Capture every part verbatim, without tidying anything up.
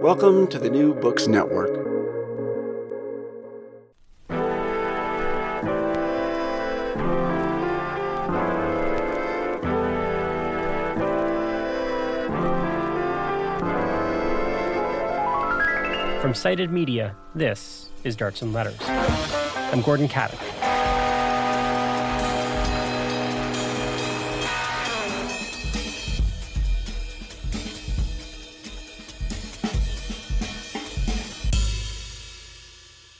Welcome to the New Books Network. From Cited Media, this is Darts and Letters. I'm Gordon Cabot.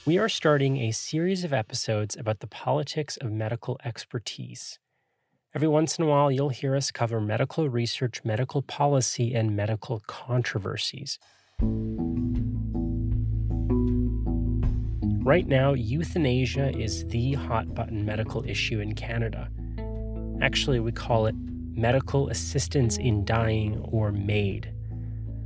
We are starting a series of episodes about the politics of medical expertise. Every once in a while, you'll hear us cover medical research, medical policy, and medical controversies. Right now, euthanasia is the hot-button medical issue in Canada. Actually, we call it medical assistance in dying, or MAID.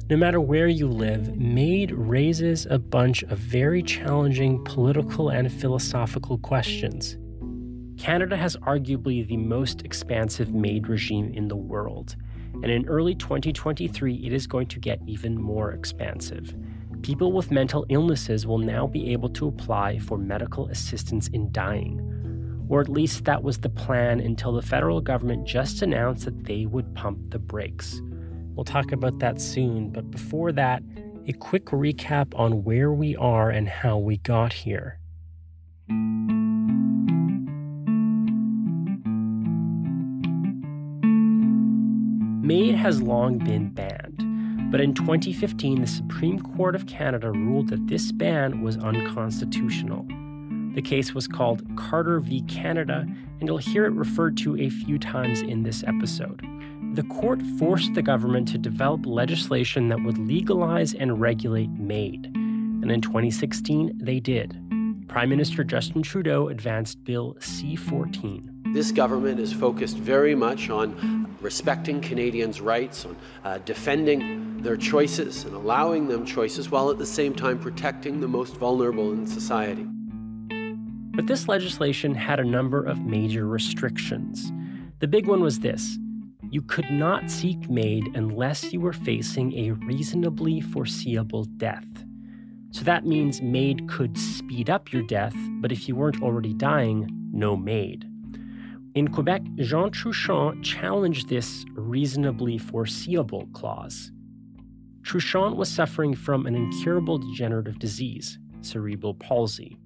No matter where you live, MAID raises a bunch of very challenging political and philosophical questions. Canada has arguably the most expansive MAID regime in the world, and in early twenty twenty-three, it is going to get even more expansive. People with mental illnesses will now be able to apply for medical assistance in dying, or at least that was the plan until the federal government just announced that they would pump the brakes. We'll talk about that soon, but before that, a quick recap on where we are and how we got here. MAID has long been banned, but in twenty fifteen, the Supreme Court of Canada ruled that this ban was unconstitutional. The case was called Carter v. Canada, and you'll hear it referred to a few times in this episode. The court forced the government to develop legislation that would legalize and regulate MAID, and in twenty sixteen, they did. Prime Minister Justin Trudeau advanced Bill C fourteen. This government is focused very much on respecting Canadians' rights, on uh, defending their choices and allowing them choices, while at the same time protecting the most vulnerable in society. But this legislation had a number of major restrictions. The big one was this. You could not seek MAID unless you were facing a reasonably foreseeable death. So that means MAID could speed up your death, but if you weren't already dying, no MAID. In Quebec, Jean Truchon challenged this reasonably foreseeable clause. Truchon was suffering from an incurable degenerative disease, cerebral palsy.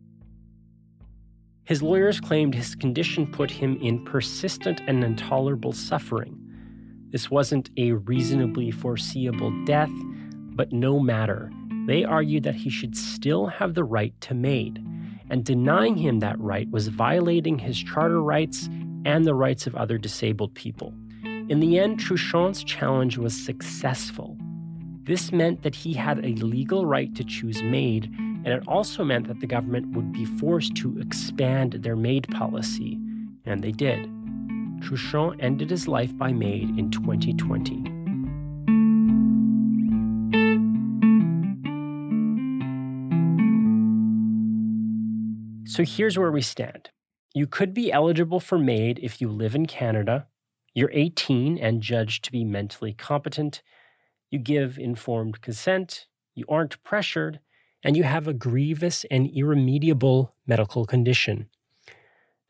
His lawyers claimed his condition put him in persistent and intolerable suffering. This wasn't a reasonably foreseeable death, but no matter. They argued that he should still have the right to MAID, and denying him that right was violating his charter rights and the rights of other disabled people. In the end, Truchon's challenge was successful. This meant that he had a legal right to choose MAID, and it also meant that the government would be forced to expand their MAID policy, and they did. Truchon ended his life by MAID in twenty twenty. So here's where we stand. You could be eligible for MAID if you live in Canada, you're eighteen and judged to be mentally competent, you give informed consent, you aren't pressured, and you have a grievous and irremediable medical condition.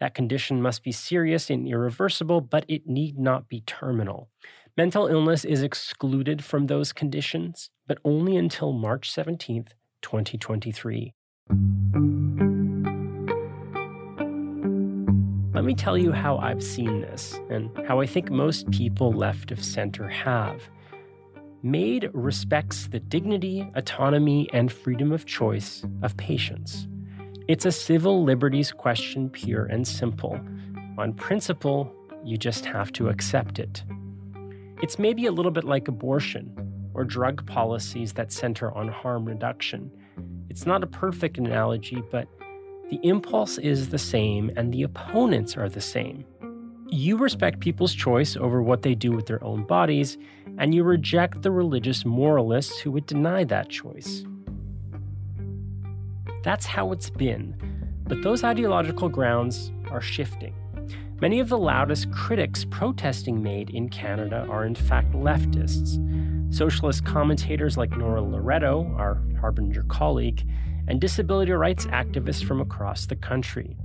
That condition must be serious and irreversible, but it need not be terminal. Mental illness is excluded from those conditions, but only until March seventeenth, twenty twenty-three. Let me tell you how I've seen this, and how I think most people left of center have. MAID respects the dignity, autonomy, and freedom of choice of patients. It's a civil liberties question, pure and simple. On principle, you just have to accept it. It's maybe a little bit like abortion or drug policies that center on harm reduction. It's not a perfect analogy, but the impulse is the same and the opponents are the same. You respect people's choice over what they do with their own bodies, and you reject the religious moralists who would deny that choice. That's how it's been, but those ideological grounds are shifting. Many of the loudest critics protesting MAID in Canada are in fact leftists. Socialist commentators like Nora Loreto, our Harbinger colleague, and disability rights activists from across the country.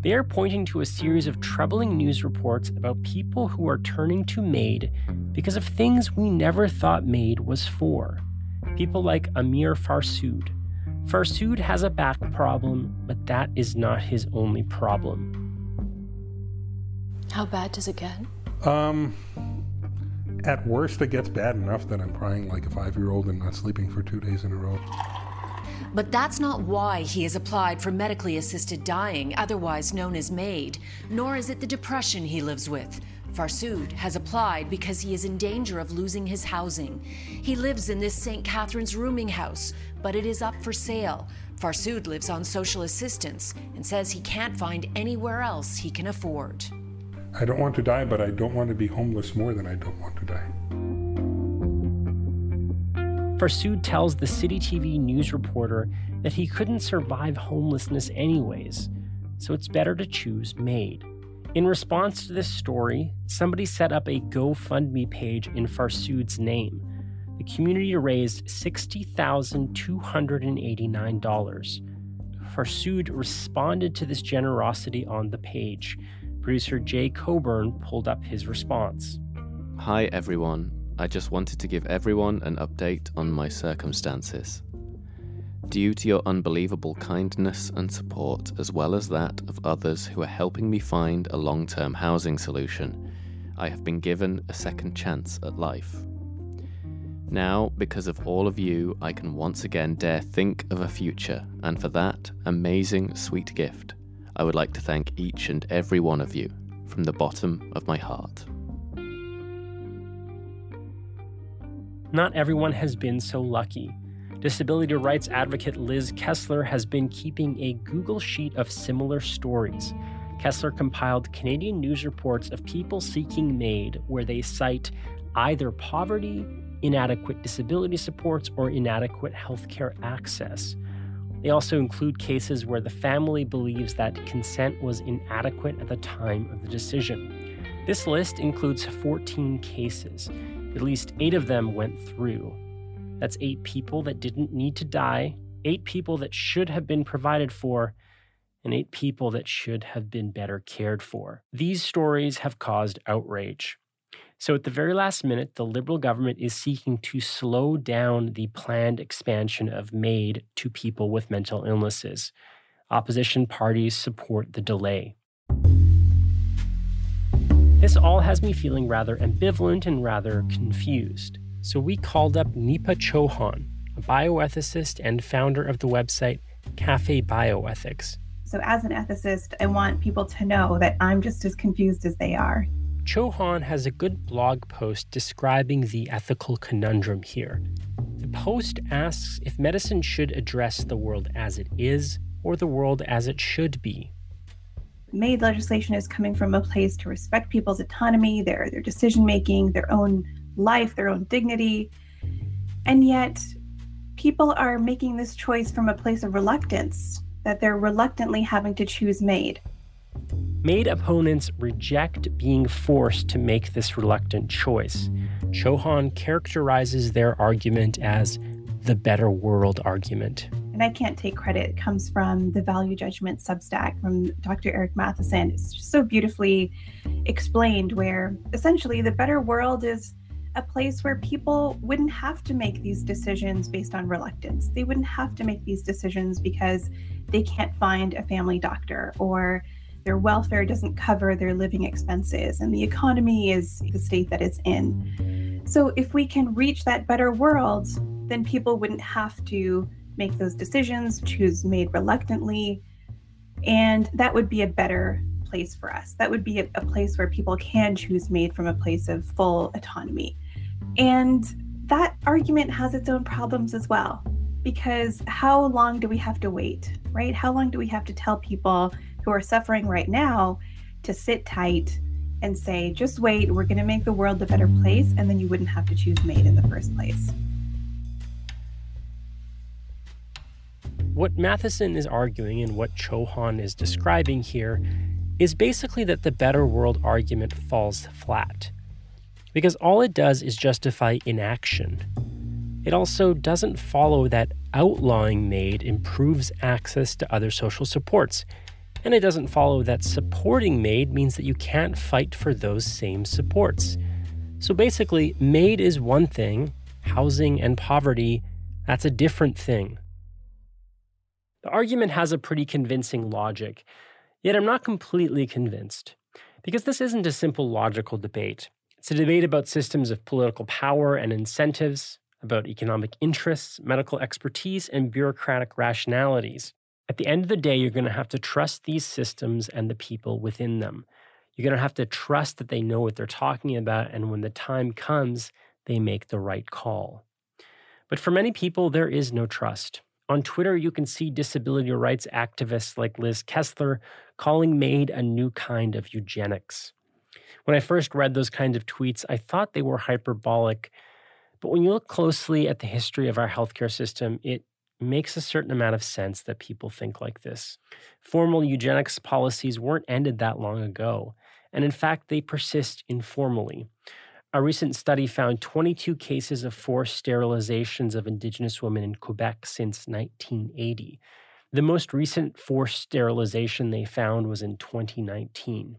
They are pointing to a series of troubling news reports about people who are turning to MAID because of things we never thought MAID was for. People like Amir Farsoud. Farsoud has a back problem, but that is not his only problem. How bad does it get? Um, at worst, it gets bad enough that I'm crying like a five-year-old and not sleeping for two days in a row. But that's not why he has applied for medically assisted dying, otherwise known as MAID, nor is it the depression he lives with. Farsoud has applied because he is in danger of losing his housing. He lives in this Saint Catherine's rooming house, but it is up for sale. Farsoud lives on social assistance and says he can't find anywhere else he can afford. I don't want to die, but I don't want to be homeless more than I don't want to die. Farsoud tells the City T V news reporter that he couldn't survive homelessness anyways, so it's better to choose MAID. In response to this story, somebody set up a GoFundMe page in Farsoud's name. The community raised sixty thousand two hundred eighty-nine dollars. Farsoud responded to this generosity on the page. Producer Jay Coburn pulled up his response. Hi everyone. I just wanted to give everyone an update on my circumstances. Due to your unbelievable kindness and support, as well as that of others who are helping me find a long-term housing solution, I have been given a second chance at life. Now, because of all of you, I can once again dare think of a future, and for that amazing, sweet gift, I would like to thank each and every one of you from the bottom of my heart. Not everyone has been so lucky. Disability rights advocate Liz Kessler has been keeping a Google sheet of similar stories. Kessler compiled Canadian news reports of people seeking MAID where they cite either poverty, inadequate disability supports, or inadequate healthcare access. They also include cases where the family believes that consent was inadequate at the time of the decision. This list includes fourteen cases. At least eight of them went through. That's eight people that didn't need to die, eight people that should have been provided for, and eight people that should have been better cared for. These stories have caused outrage. So at the very last minute, the Liberal government is seeking to slow down the planned expansion of MAID to people with mental illnesses. Opposition parties support the delay. This all has me feeling rather ambivalent and rather confused. So we called up Nipa Chohan, a bioethicist and founder of the website Cafe Bioethics. So as an ethicist, I want people to know that I'm just as confused as they are. Chohan has a good blog post describing the ethical conundrum here. The post asks if medicine should address the world as it is or the world as it should be. MAID legislation is coming from a place to respect people's autonomy, their their decision-making, their own life, their own dignity. And yet, people are making this choice from a place of reluctance, that they're reluctantly having to choose MAID. MAID opponents reject being forced to make this reluctant choice. Chohan characterizes their argument as the better world argument. And I can't take credit. It comes from the Value Judgment Substack from Doctor Eric Matheson. It's just so beautifully explained where essentially the better world is a place where people wouldn't have to make these decisions based on reluctance. They wouldn't have to make these decisions because they can't find a family doctor or their welfare doesn't cover their living expenses and the economy is the state that it's in. So if we can reach that better world, then people wouldn't have to make those decisions, choose MAID reluctantly, and that would be a better place for us. That would be a, a place where people can choose MAID from a place of full autonomy. And that argument has its own problems as well, because how long do we have to wait, right? How long do we have to tell people who are suffering right now to sit tight and say, just wait, we're going to make the world a better place, and then you wouldn't have to choose MAID in the first place. What Matheson is arguing and what Chohan is describing here is basically that the better world argument falls flat. because all it does is justify inaction. It also doesn't follow that outlawing MAID improves access to other social supports, and it doesn't follow that supporting MAID means that you can't fight for those same supports. So basically, MAID is one thing, housing and poverty, that's a different thing. The argument has a pretty convincing logic, yet I'm not completely convinced, because this isn't a simple logical debate. It's a debate about systems of political power and incentives, about economic interests, medical expertise, and bureaucratic rationalities. At the end of the day, you're going to have to trust these systems and the people within them. You're going to have to trust that they know what they're talking about, and when the time comes, they make the right call. But for many people, there is no trust. On Twitter, you can see disability rights activists like Liz Kessler calling MAID a new kind of eugenics. When I first read those kinds of tweets, I thought they were hyperbolic. But when you look closely at the history of our healthcare system, it makes a certain amount of sense that people think like this. Formal eugenics policies weren't ended that long ago, and in fact, they persist informally. A recent study found twenty-two cases of forced sterilizations of Indigenous women in Quebec since nineteen eighty. The most recent forced sterilization they found was in twenty nineteen.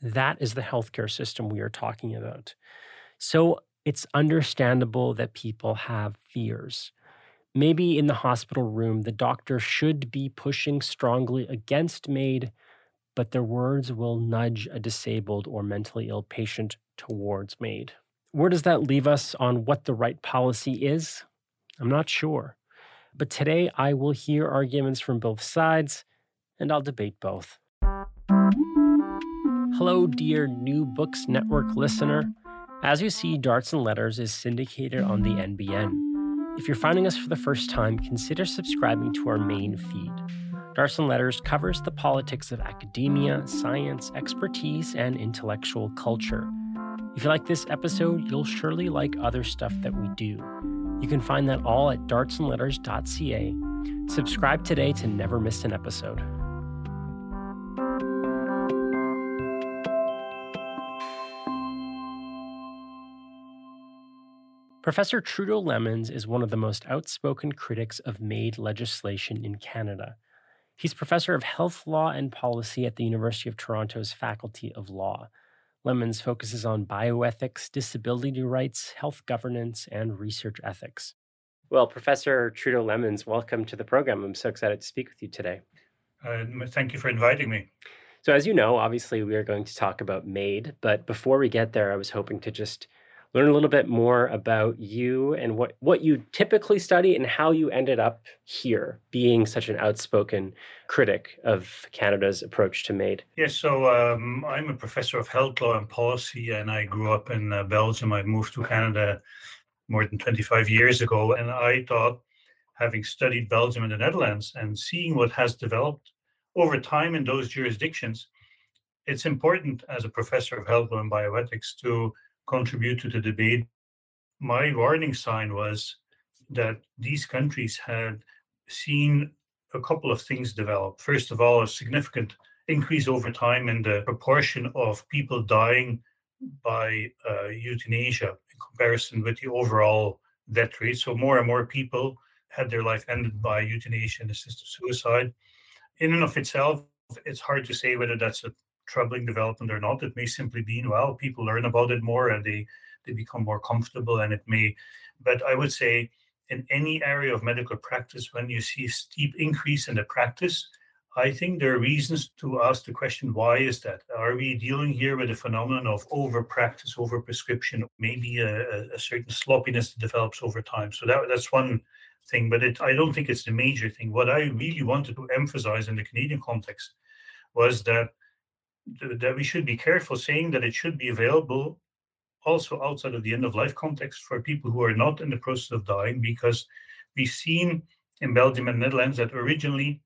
That is the healthcare system we are talking about. So, it's understandable that people have fears. Maybe in the hospital room, the doctor should be pushing strongly against MAID, but their words will nudge a disabled or mentally ill patient towards MAID. Where does that leave us on what the right policy is? I'm not sure. But today, I will hear arguments from both sides, and I'll debate both. Hello, dear New Books Network listener. As you see, Darts and Letters is syndicated on the N B N. If you're finding us for the first time, consider subscribing to our main feed. Darts and Letters covers the politics of academia, science, expertise, and intellectual culture. If you like this episode, you'll surely like other stuff that we do. You can find that all at darts and letters dot c a. Subscribe today to never miss an episode. Professor Trudo Lemmens is one of the most outspoken critics of MAID legislation in Canada. He's professor of health law and policy at the University of Toronto's Faculty of Law. Lemmens focuses on bioethics, disability rights, health governance, and research ethics. Well, Professor Trudo Lemmens, welcome to the program. I'm so excited to speak with you today. Uh, thank you for inviting me. So as you know, obviously, we are going to talk about MAID, but before we get there, I was hoping to just learn a little bit more about you and what, what you typically study and how you ended up here being such an outspoken critic of Canada's approach to MAID. Yes, so um, I'm a professor of health law and policy, and I grew up in uh, Belgium. I moved to Canada more than twenty-five years ago, and I thought, having studied Belgium and the Netherlands and seeing what has developed over time in those jurisdictions, it's important as a professor of health law and bioethics to contribute to the debate. My warning sign was that these countries had seen a couple of things develop. First of all, a significant increase over time in the proportion of people dying by uh, euthanasia in comparison with the overall death rate. So more and more people had their life ended by euthanasia and assisted suicide. In and of itself, it's hard to say whether that's a troubling development or not. It may simply be, well, people learn about it more and they, they become more comfortable, and it may. But I would say in any area of medical practice, when you see a steep increase in the practice, I think there are reasons to ask the question, why is that? Are we dealing here with a phenomenon of over-practice, over-prescription, maybe a, a certain sloppiness that develops over time? So that, that's one thing, but it, I don't think it's the major thing. What I really wanted to emphasize in the Canadian context was that that we should be careful saying that it should be available also outside of the end-of-life context for people who are not in the process of dying, because we've seen in Belgium and Netherlands that originally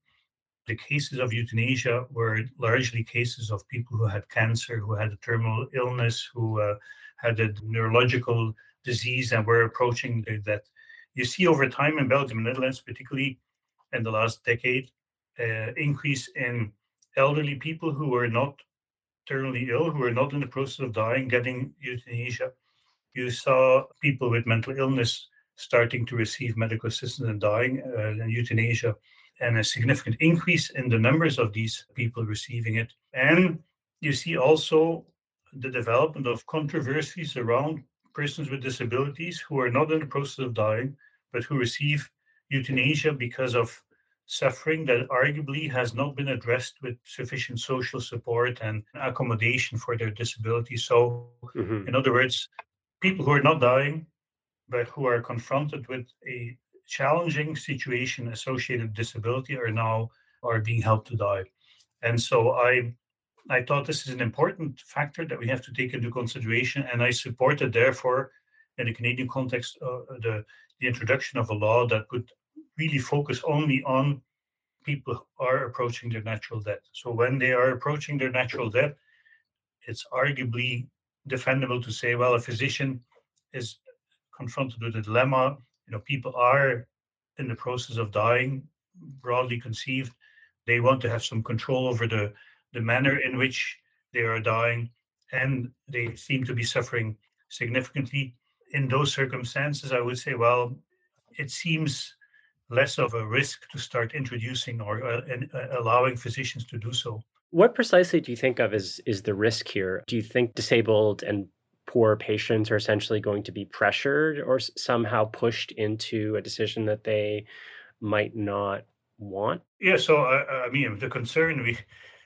the cases of euthanasia were largely cases of people who had cancer, who had a terminal illness, who uh, had a neurological disease and were approaching their death. You see over time in Belgium and Netherlands, particularly in the last decade, uh, increase in elderly people who were not terminally ill, who are not in the process of dying, getting euthanasia. you saw people with mental illness starting to receive medical assistance and dying, uh, and euthanasia, and a significant increase in the numbers of these people receiving it. And you see also the development of controversies around persons with disabilities who are not in the process of dying, but who receive euthanasia because of suffering that arguably has not been addressed with sufficient social support and accommodation for their disability. So, mm-hmm. in other words, people who are not dying, but who are confronted with a challenging situation associated with disability are now are being helped to die. And so I I thought this is an important factor that we have to take into consideration. And I supported, therefore, in the Canadian context, uh, the, the introduction of a law that could really focus only on people who are approaching their natural death. So when they are approaching their natural death, it's arguably defendable to say, well, a physician is confronted with a dilemma. You know, people are in the process of dying, broadly conceived. They want to have some control over the, the manner in which they are dying, and they seem to be suffering significantly. In those circumstances, I would say, well, it seems less of a risk to start introducing or uh, and, uh, allowing physicians to do so. What precisely do you think of as is the risk here? Do you think disabled and poor patients are essentially going to be pressured or s- somehow pushed into a decision that they might not want? Yeah, so I, I mean, the concern we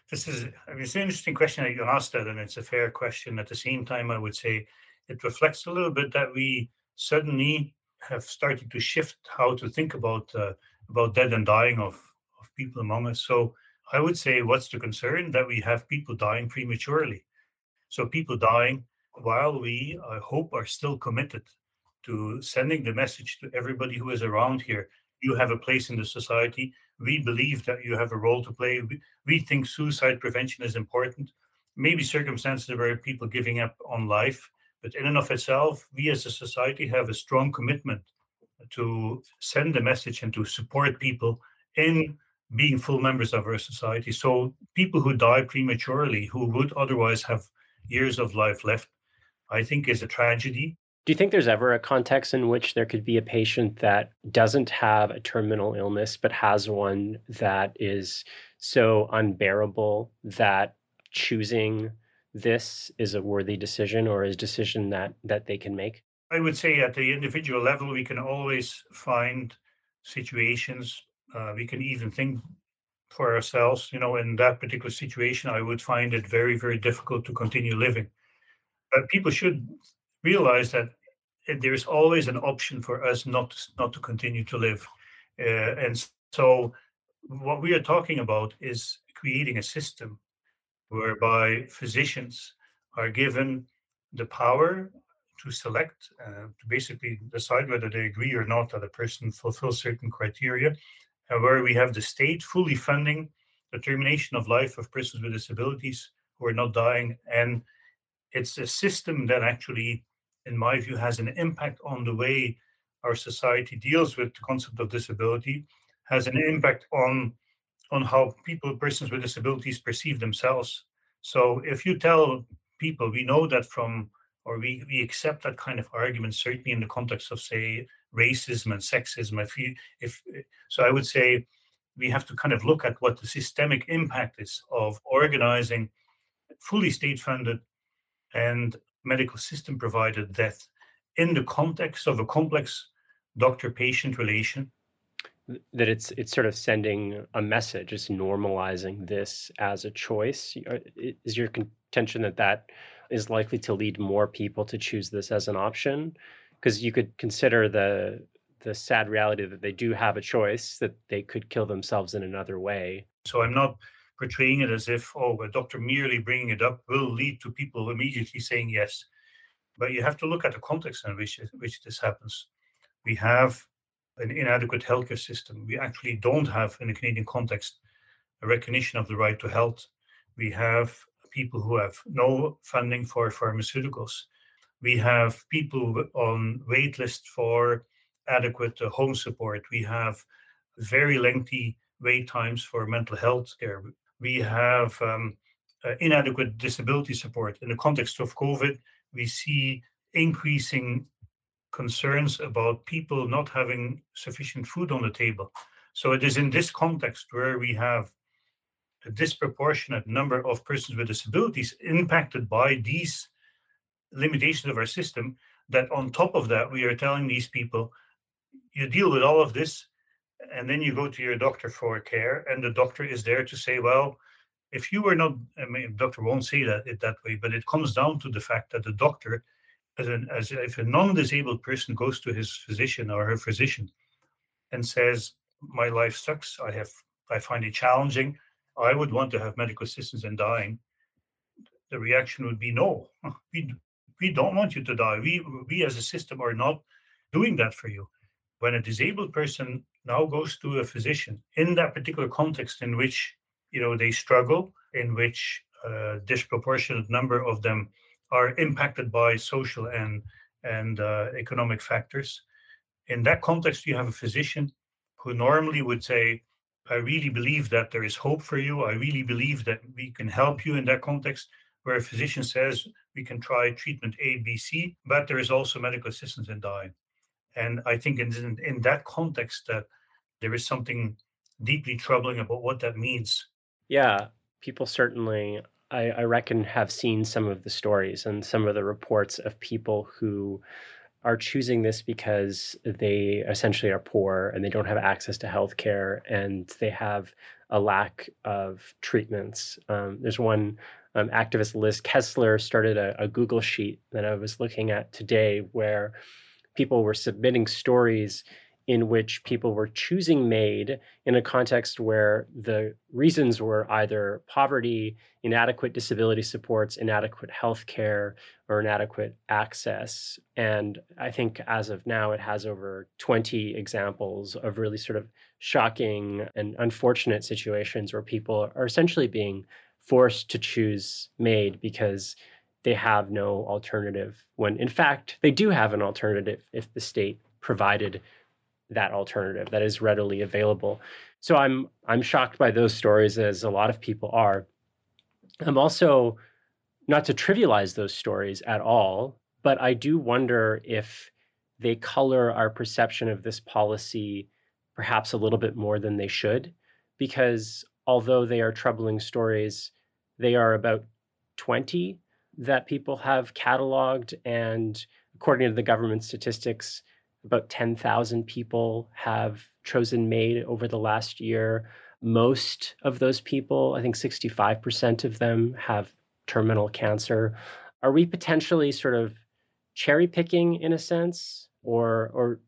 this is I mean, it's an interesting question that you asked that, and it's a fair question. At the same time, I would say it reflects a little bit that we suddenly have started to shift how to think about uh, about death and dying of, of people among us. So I would say, what's the concern? That we have people dying prematurely. So people dying while we, I hope, are still committed to sending the message to everybody who is around here. You have a place in the society. We believe that you have a role to play. We, we think suicide prevention is important. Maybe circumstances where people giving up on life, but in and of itself, we as a society have a strong commitment to send the message and to support people in being full members of our society. So people who die prematurely, who would otherwise have years of life left, I think is a tragedy. Do you think there's ever a context in which there could be a patient that doesn't have a terminal illness, but has one that is so unbearable that choosing this is a worthy decision or is a decision that, that they can make? I would say at the individual level, we can always find situations. Uh, we can even think for ourselves, you know, in that particular situation, I would find it very, very difficult to continue living. But people should realize that there is always an option for us not, not to continue to live. Uh, and so what we are talking about is creating a system whereby physicians are given the power to select, uh, to basically decide whether they agree or not that a person fulfills certain criteria, and where we have the state fully funding the termination of life of persons with disabilities who are not dying. And it's a system that actually, in my view, has an impact on the way our society deals with the concept of disability, has an impact on on how people, persons with disabilities perceive themselves. So if you tell people, we know that from, or we, we accept that kind of argument, certainly in the context of, say, racism and sexism. If you, if so I would say we have to kind of look at what the systemic impact is of organizing fully state-funded and medical system-provided death in the context of a complex doctor-patient relation. That it's it's sort of sending a message, it's normalizing this as a choice. Is your contention that that is likely to lead more people to choose this as an option? Because you could consider the the sad reality that they do have a choice, that they could kill themselves in another way. So I'm not portraying it as if, oh, a doctor merely bringing it up will lead to people immediately saying yes. But you have to look at the context in which, which this happens. We have an inadequate healthcare system. We actually don't have, in the Canadian context, a recognition of the right to health. We have people who have no funding for pharmaceuticals. We have people on wait lists for adequate uh, home support. We have very lengthy wait times for mental health care. We have um, uh, inadequate disability support. In the context of COVID, we see increasing concerns about people not having sufficient food on the table. So it is in this context where we have a disproportionate number of persons with disabilities impacted by these limitations of our system, that on top of that, we are telling these people, you deal with all of this, and then you go to your doctor for care, and the doctor is there to say, well, if you were not, I mean, the doctor won't say that it that way, but it comes down to the fact that the doctor, as an as if a non-disabled person goes to his physician or her physician and says, my life sucks, I have, I find it challenging, I would want to have medical assistance in dying, the reaction would be, no, we we don't want you to die. We we as a system are not doing that for you. When a disabled person now goes to a physician in that particular context in which, you know, they struggle, in which a disproportionate number of them are impacted by social and and uh, economic factors, in that context, you have a physician who normally would say, I really believe that there is hope for you. I really believe that we can help you in that context, where a physician says we can try treatment A, B, C, but there is also medical assistance in dying. And I think in, in that context that there is something deeply troubling about what that means. Yeah, people certainly, I, I reckon, have seen some of the stories and some of the reports of people who are choosing this because they essentially are poor and they don't have access to healthcare and they have a lack of treatments. Um, there's one um, activist, Liz Kessler, started a, a Google sheet that I was looking at today where people were submitting stories in which people were choosing MAID in a context where the reasons were either poverty, inadequate disability supports, inadequate healthcare, or inadequate access. And I think as of now, it has over twenty examples of really sort of shocking and unfortunate situations where people are essentially being forced to choose MAID because they have no alternative, when in fact, they do have an alternative if the state provided that alternative that is readily available. So I'm I'm shocked by those stories, as a lot of people are. I'm also, not to trivialize those stories at all, but I do wonder if they color our perception of this policy perhaps a little bit more than they should, because although they are troubling stories, they are about twenty that people have cataloged, and according to the government statistics, about ten thousand people have chosen MAID over the last year. Most of those people, I think sixty-five percent of them, have terminal cancer. Are we potentially sort of cherry picking in a sense, or or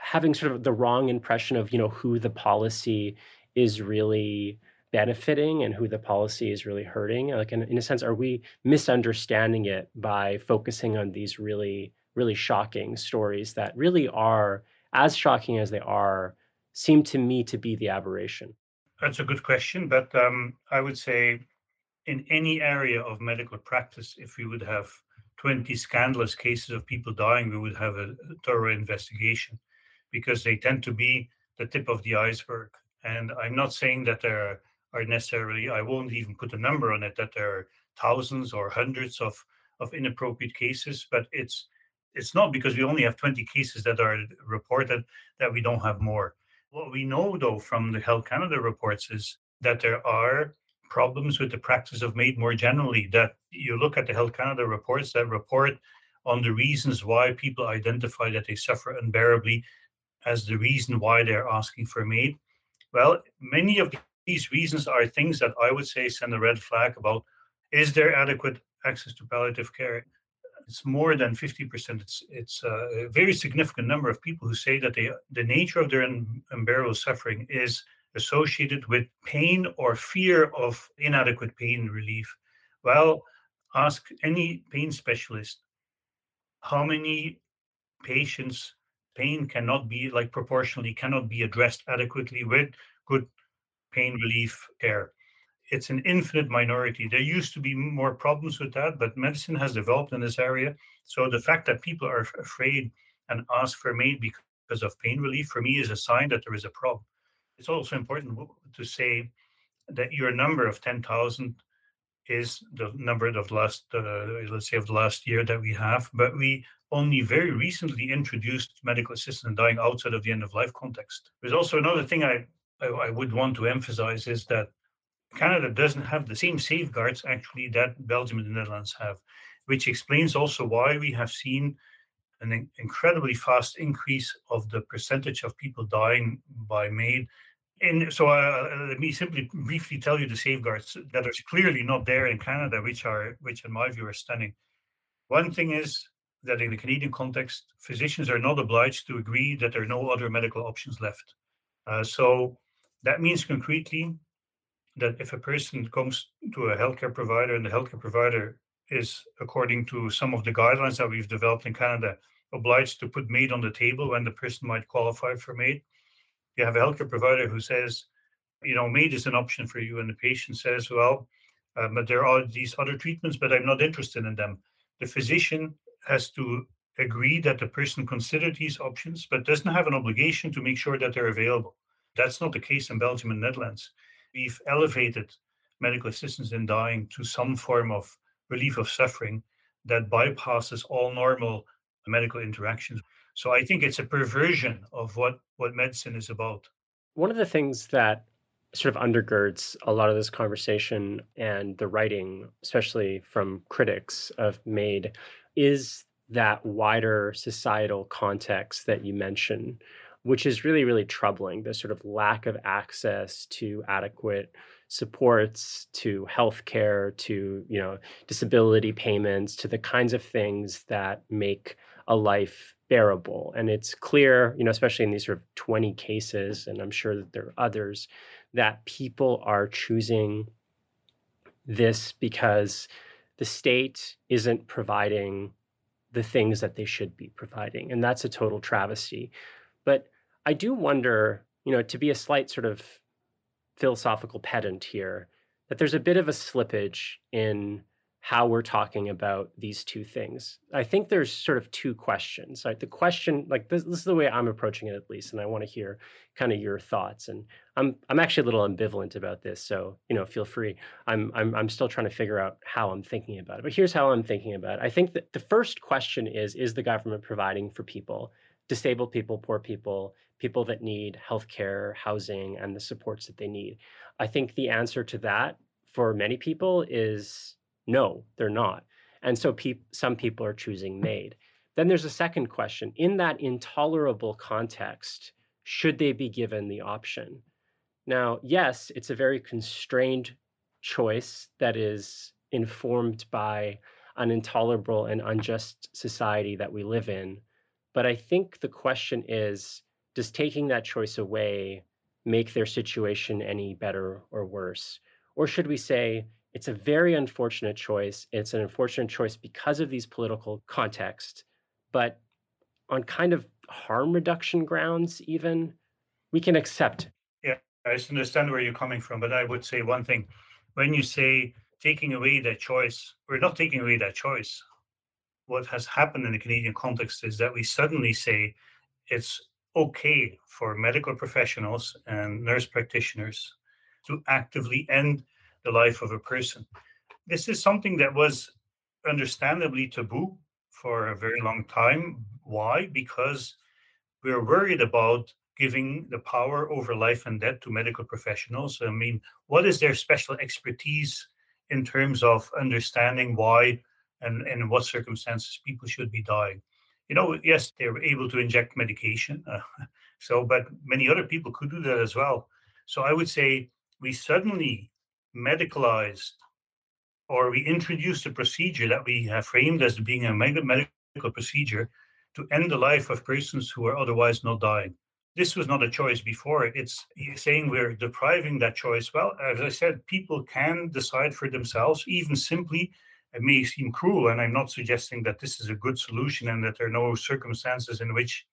having sort of the wrong impression of, you know, who the policy is really benefiting and who the policy is really hurting? Like in, in a sense, are we misunderstanding it by focusing on these really really shocking stories that really are, as shocking as they are, seem to me to be the aberration? That's a good question, but um, I would say in any area of medical practice, if we would have twenty scandalous cases of people dying, we would have a thorough investigation, because they tend to be the tip of the iceberg. And I'm not saying that there are necessarily, I won't even put a number on it, that there are thousands or hundreds of, of inappropriate cases, but it's It's not because we only have twenty cases that are reported that we don't have more. What we know, though, from the Health Canada reports is that there are problems with the practice of MAID more generally, that you look at the Health Canada reports that report on the reasons why people identify that they suffer unbearably as the reason why they're asking for MAID. Well, many of these reasons are things that I would say send a red flag about, is there adequate access to palliative care? It's more than fifty percent. It's it's a very significant number of people who say that they, the nature of their un, unbearable suffering is associated with pain or fear of inadequate pain relief. Well, ask any pain specialist how many patients' pain cannot be, like proportionally, cannot be addressed adequately with good pain relief care. It's an infinite minority. There used to be more problems with that, but medicine has developed in this area. So the fact that people are afraid and ask for MAID because of pain relief, for me, is a sign that there is a problem. It's also important to say that your number of ten thousand is the number of the last, uh, let's say, of the last year that we have. But we only very recently introduced medical assistance in dying outside of the end-of-life context. There's also another thing I, I, I would want to emphasize is that Canada doesn't have the same safeguards, actually, that Belgium and the Netherlands have, which explains also why we have seen an in- incredibly fast increase of the percentage of people dying by MAID. And so uh, let me simply briefly tell you the safeguards that are clearly not there in Canada, which are, which in my view are stunning. One thing is that in the Canadian context, physicians are not obliged to agree that there are no other medical options left. Uh, so that means concretely that if a person comes to a healthcare provider and the healthcare provider is, according to some of the guidelines that we've developed in Canada, obliged to put MAID on the table when the person might qualify for MAID. You have a healthcare provider who says, you know, MAID is an option for you, and the patient says, well, uh, but there are these other treatments, but I'm not interested in them. The physician has to agree that the person considered these options, but doesn't have an obligation to make sure that they're available. That's not the case in Belgium and Netherlands. We've elevated medical assistance in dying to some form of relief of suffering that bypasses all normal medical interactions. So I think it's a perversion of what, what medicine is about. One of the things that sort of undergirds a lot of this conversation and the writing, especially from critics of MAID, is that wider societal context that you mention, which is really, really troubling, the sort of lack of access to adequate supports, to healthcare, to, you know, disability payments, to the kinds of things that make a life bearable. And it's clear, you know, especially in these sort of twenty cases, and I'm sure that there are others, that people are choosing this because the state isn't providing the things that they should be providing. And that's a total travesty. But I do wonder, you know, to be a slight sort of philosophical pedant here, that there's a bit of a slippage in how we're talking about these two things. I think there's sort of two questions. Like the question, like this, this is the way I'm approaching it at least, and I want to hear kind of your thoughts. And I'm I'm actually a little ambivalent about this, so you know, feel free. I'm I'm I'm still trying to figure out how I'm thinking about it. But here's how I'm thinking about it. I think that the first question is: is the government providing for people? Disabled people, poor people, people that need healthcare, housing, and the supports that they need? I think the answer to that for many people is no, they're not. And so pe- some people are choosing MAID. Then there's a second question. In that intolerable context, should they be given the option? Now, yes, it's a very constrained choice that is informed by an intolerable and unjust society that we live in. But I think the question is, does taking that choice away make their situation any better or worse? Or should we say, it's a very unfortunate choice. It's an unfortunate choice because of these political contexts, but on kind of harm reduction grounds even, we can accept. Yeah, I understand where you're coming from, but I would say one thing. When you say taking away that choice, we're not taking away that choice. What has happened in the Canadian context is that we suddenly say it's okay for medical professionals and nurse practitioners to actively end the life of a person. This is something that was understandably taboo for a very long time. Why? Because we're worried about giving the power over life and death to medical professionals. I mean, what is their special expertise in terms of understanding why and, and in what circumstances people should be dying? You know, yes, they were able to inject medication, uh, so but many other people could do that as well. So I would say we suddenly medicalized, or we introduced a procedure that we have framed as being a medical procedure to end the life of persons who are otherwise not dying. This was not a choice before. It's saying we're depriving that choice. Well, as I said, people can decide for themselves, even simply. It may seem cruel, and I'm not suggesting that this is a good solution and that there are no circumstances in which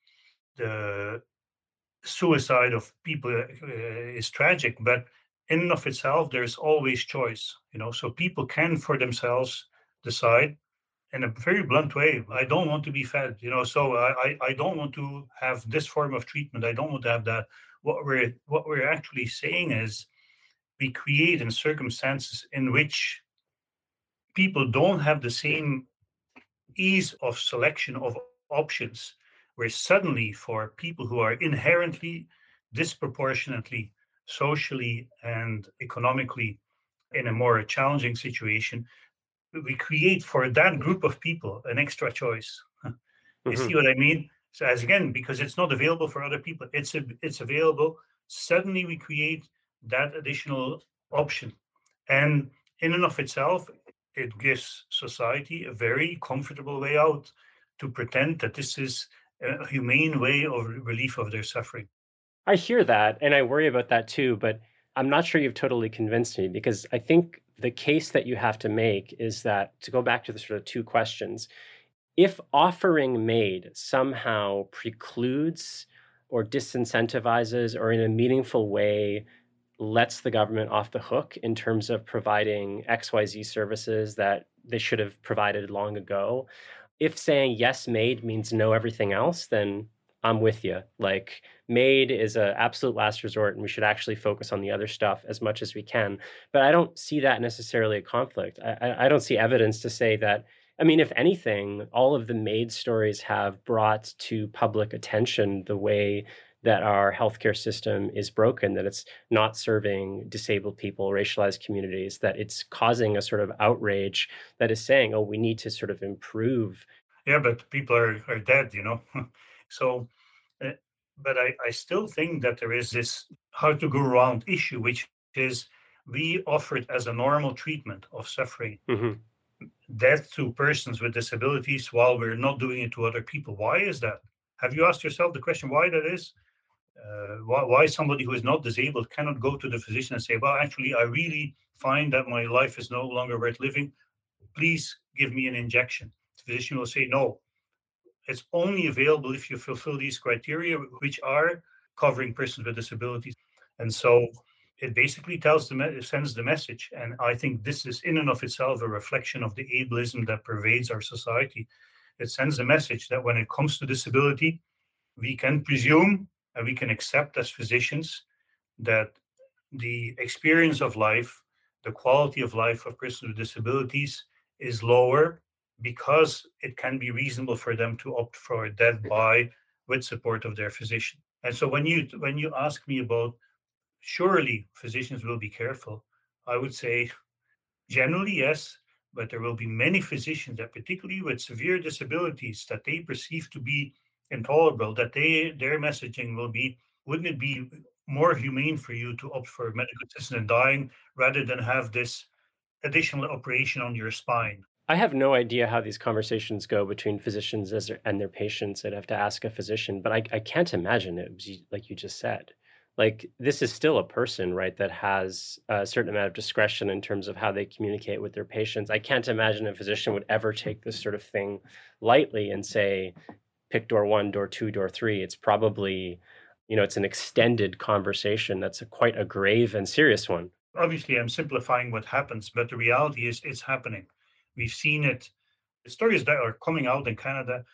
the suicide of people uh, is tragic, but in and of itself, there's always choice, you know, so people can for themselves decide in a very blunt way, I don't want to be fed, you know, so I, I don't want to have this form of treatment, I don't want to have that. What we're, what we're actually saying is we create in circumstances in which people don't have the same ease of selection of options, where suddenly for people who are inherently, disproportionately, socially and economically in a more challenging situation, we create for that group of people an extra choice. You mm-hmm. see what I mean? So as again, because it's not available for other people, it's a, it's available. Suddenly we create that additional option. And in and of itself, it gives society a very comfortable way out to pretend that this is a humane way of relief of their suffering. I hear that, and I worry about that too, but I'm not sure you've totally convinced me, because I think the case that you have to make is that, to go back to the sort of two questions, if offering MAID somehow precludes or disincentivizes or in a meaningful way lets the government off the hook in terms of providing X Y Z services that they should have provided long ago, if saying yes, MAID means no everything else, then I'm with you. Like, MAID is an absolute last resort, and we should actually focus on the other stuff as much as we can. But I don't see that necessarily a conflict. I, I don't see evidence to say that. I mean, if anything, all of the MAID stories have brought to public attention the way that our healthcare system is broken, that it's not serving disabled people, racialized communities, that it's causing a sort of outrage that is saying, oh, we need to sort of improve. Yeah, but people are, are dead, you know? So, uh, but I, I still think that there is this how to go around issue, which is we offer it as a normal treatment of suffering, mm-hmm. death to persons with disabilities, while we're not doing it to other people. Why is that? Have you asked yourself the question why that is? Uh, why, why somebody who is not disabled cannot go to the physician and say, well, actually, I really find that my life is no longer worth living. Please give me an injection. The physician will say, no. It's only available if you fulfill these criteria, which are covering persons with disabilities. And so it basically tells the me- sends the message. And I think this is in and of itself a reflection of the ableism that pervades our society. It sends the message that when it comes to disability, we can presume and we can accept as physicians that the experience of life, the quality of life of persons with disabilities is lower, because it can be reasonable for them to opt for death by with support of their physician. And so when you when you ask me about surely physicians will be careful, I would say generally yes, but there will be many physicians that particularly with severe disabilities that they perceive to be intolerable, that they their messaging will be, wouldn't it be more humane for you to opt for medical assistance and dying rather than have this additional operation on your spine? I have no idea how these conversations go between physicians and their patients. I'd have to ask a physician, but I, I can't imagine it was like you just said. Like, this is still a person, right, that has a certain amount of discretion in terms of how they communicate with their patients. I can't imagine a physician would ever take this sort of thing lightly and say, pick door one, door two, door three. It's probably, you know, it's an extended conversation that's a, quite a grave and serious one. Obviously, I'm simplifying what happens, but the reality is it's happening. We've seen it. The stories that are coming out in Canada.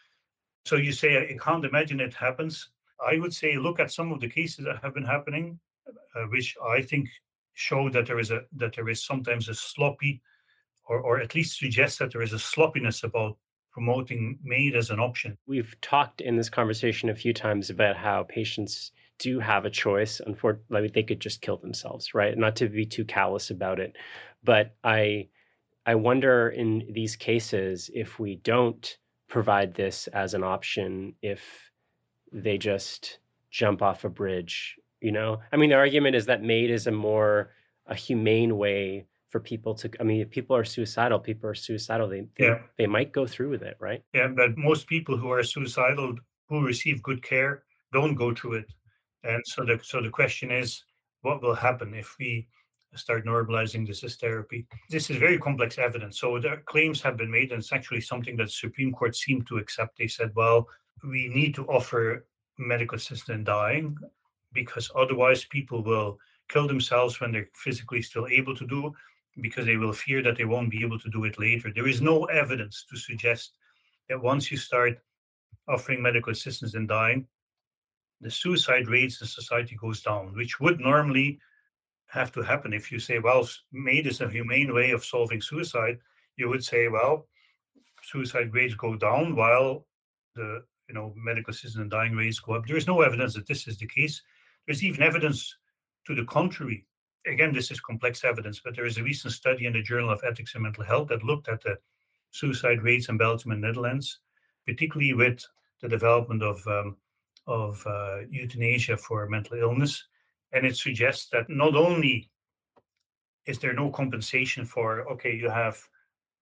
So you say, I can't imagine it happens. I would say, look at some of the cases that have been happening, uh, which I think show that there is a that there is sometimes a sloppy, or or at least suggests that there is a sloppiness about promoting MAID as an option. We've talked in this conversation a few times about how patients do have a choice. Unfortunately, they could just kill themselves, right? Not to be too callous about it, but I. I wonder in these cases if we don't provide this as an option, if they just jump off a bridge, you know? I mean, the argument is that MAID is a more a humane way for people to, I mean, if people are suicidal, people are suicidal, they, they, yeah. they might go through with it, right? Yeah, but most people who are suicidal, who receive good care, don't go through it. And so the, so the question is, what will happen if we start normalizing this as therapy? This is very complex evidence. So the claims have been made, and it's actually something that the Supreme Court seemed to accept. They said, well, we need to offer medical assistance in dying because otherwise people will kill themselves when they're physically still able to do, because they will fear that they won't be able to do it later. There is no evidence to suggest that once you start offering medical assistance in dying, the suicide rates in society goes down, which would normally have to happen. If you say, well, MAID is a humane way of solving suicide, you would say, well, suicide rates go down while the, you know, medical assisted and dying rates go up. There is no evidence that this is the case. There's even evidence to the contrary. Again, this is complex evidence, but there is a recent study in the Journal of Ethics and Mental Health that looked at the suicide rates in Belgium and Netherlands, particularly with the development of um, of uh, euthanasia for mental illness. And it suggests that not only is there no compensation for, okay, you have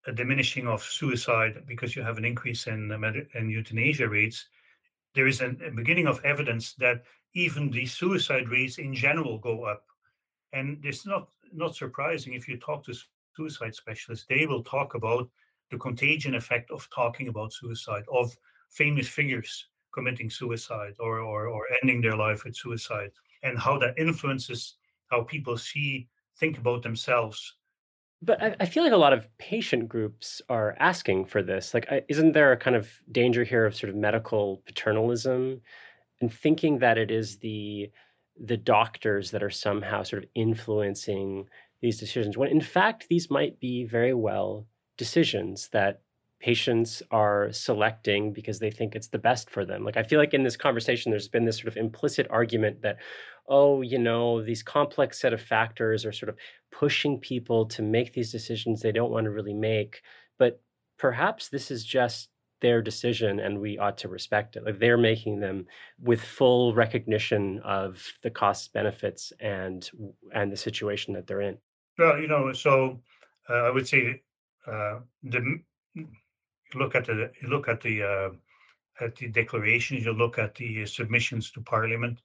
a diminishing of suicide because you have an increase in, in euthanasia rates, there is an, a beginning of evidence that even the suicide rates in general go up. And it's not, not surprising if you talk to suicide specialists, they will talk about the contagion effect of talking about suicide, of famous figures committing suicide or, or, or ending their life with suicide, and how that influences how people see, think about themselves. But I, I feel like a lot of patient groups are asking for this. Like, isn't there a kind of danger here of sort of medical paternalism and thinking that it is the the doctors that are somehow sort of influencing these decisions, when in fact, these might be very well decisions that patients are selecting because they think it's the best for them. Like, I feel like in this conversation, there's been this sort of implicit argument that, oh, you know, these complex set of factors are sort of pushing people to make these decisions they don't want to really make. But perhaps this is just their decision and we ought to respect it. Like, they're making them with full recognition of the costs, benefits, and and the situation that they're in. Well, you know, so uh, I would say uh, the look at the you look at the uh, at the declarations, you look at the submissions to Parliament.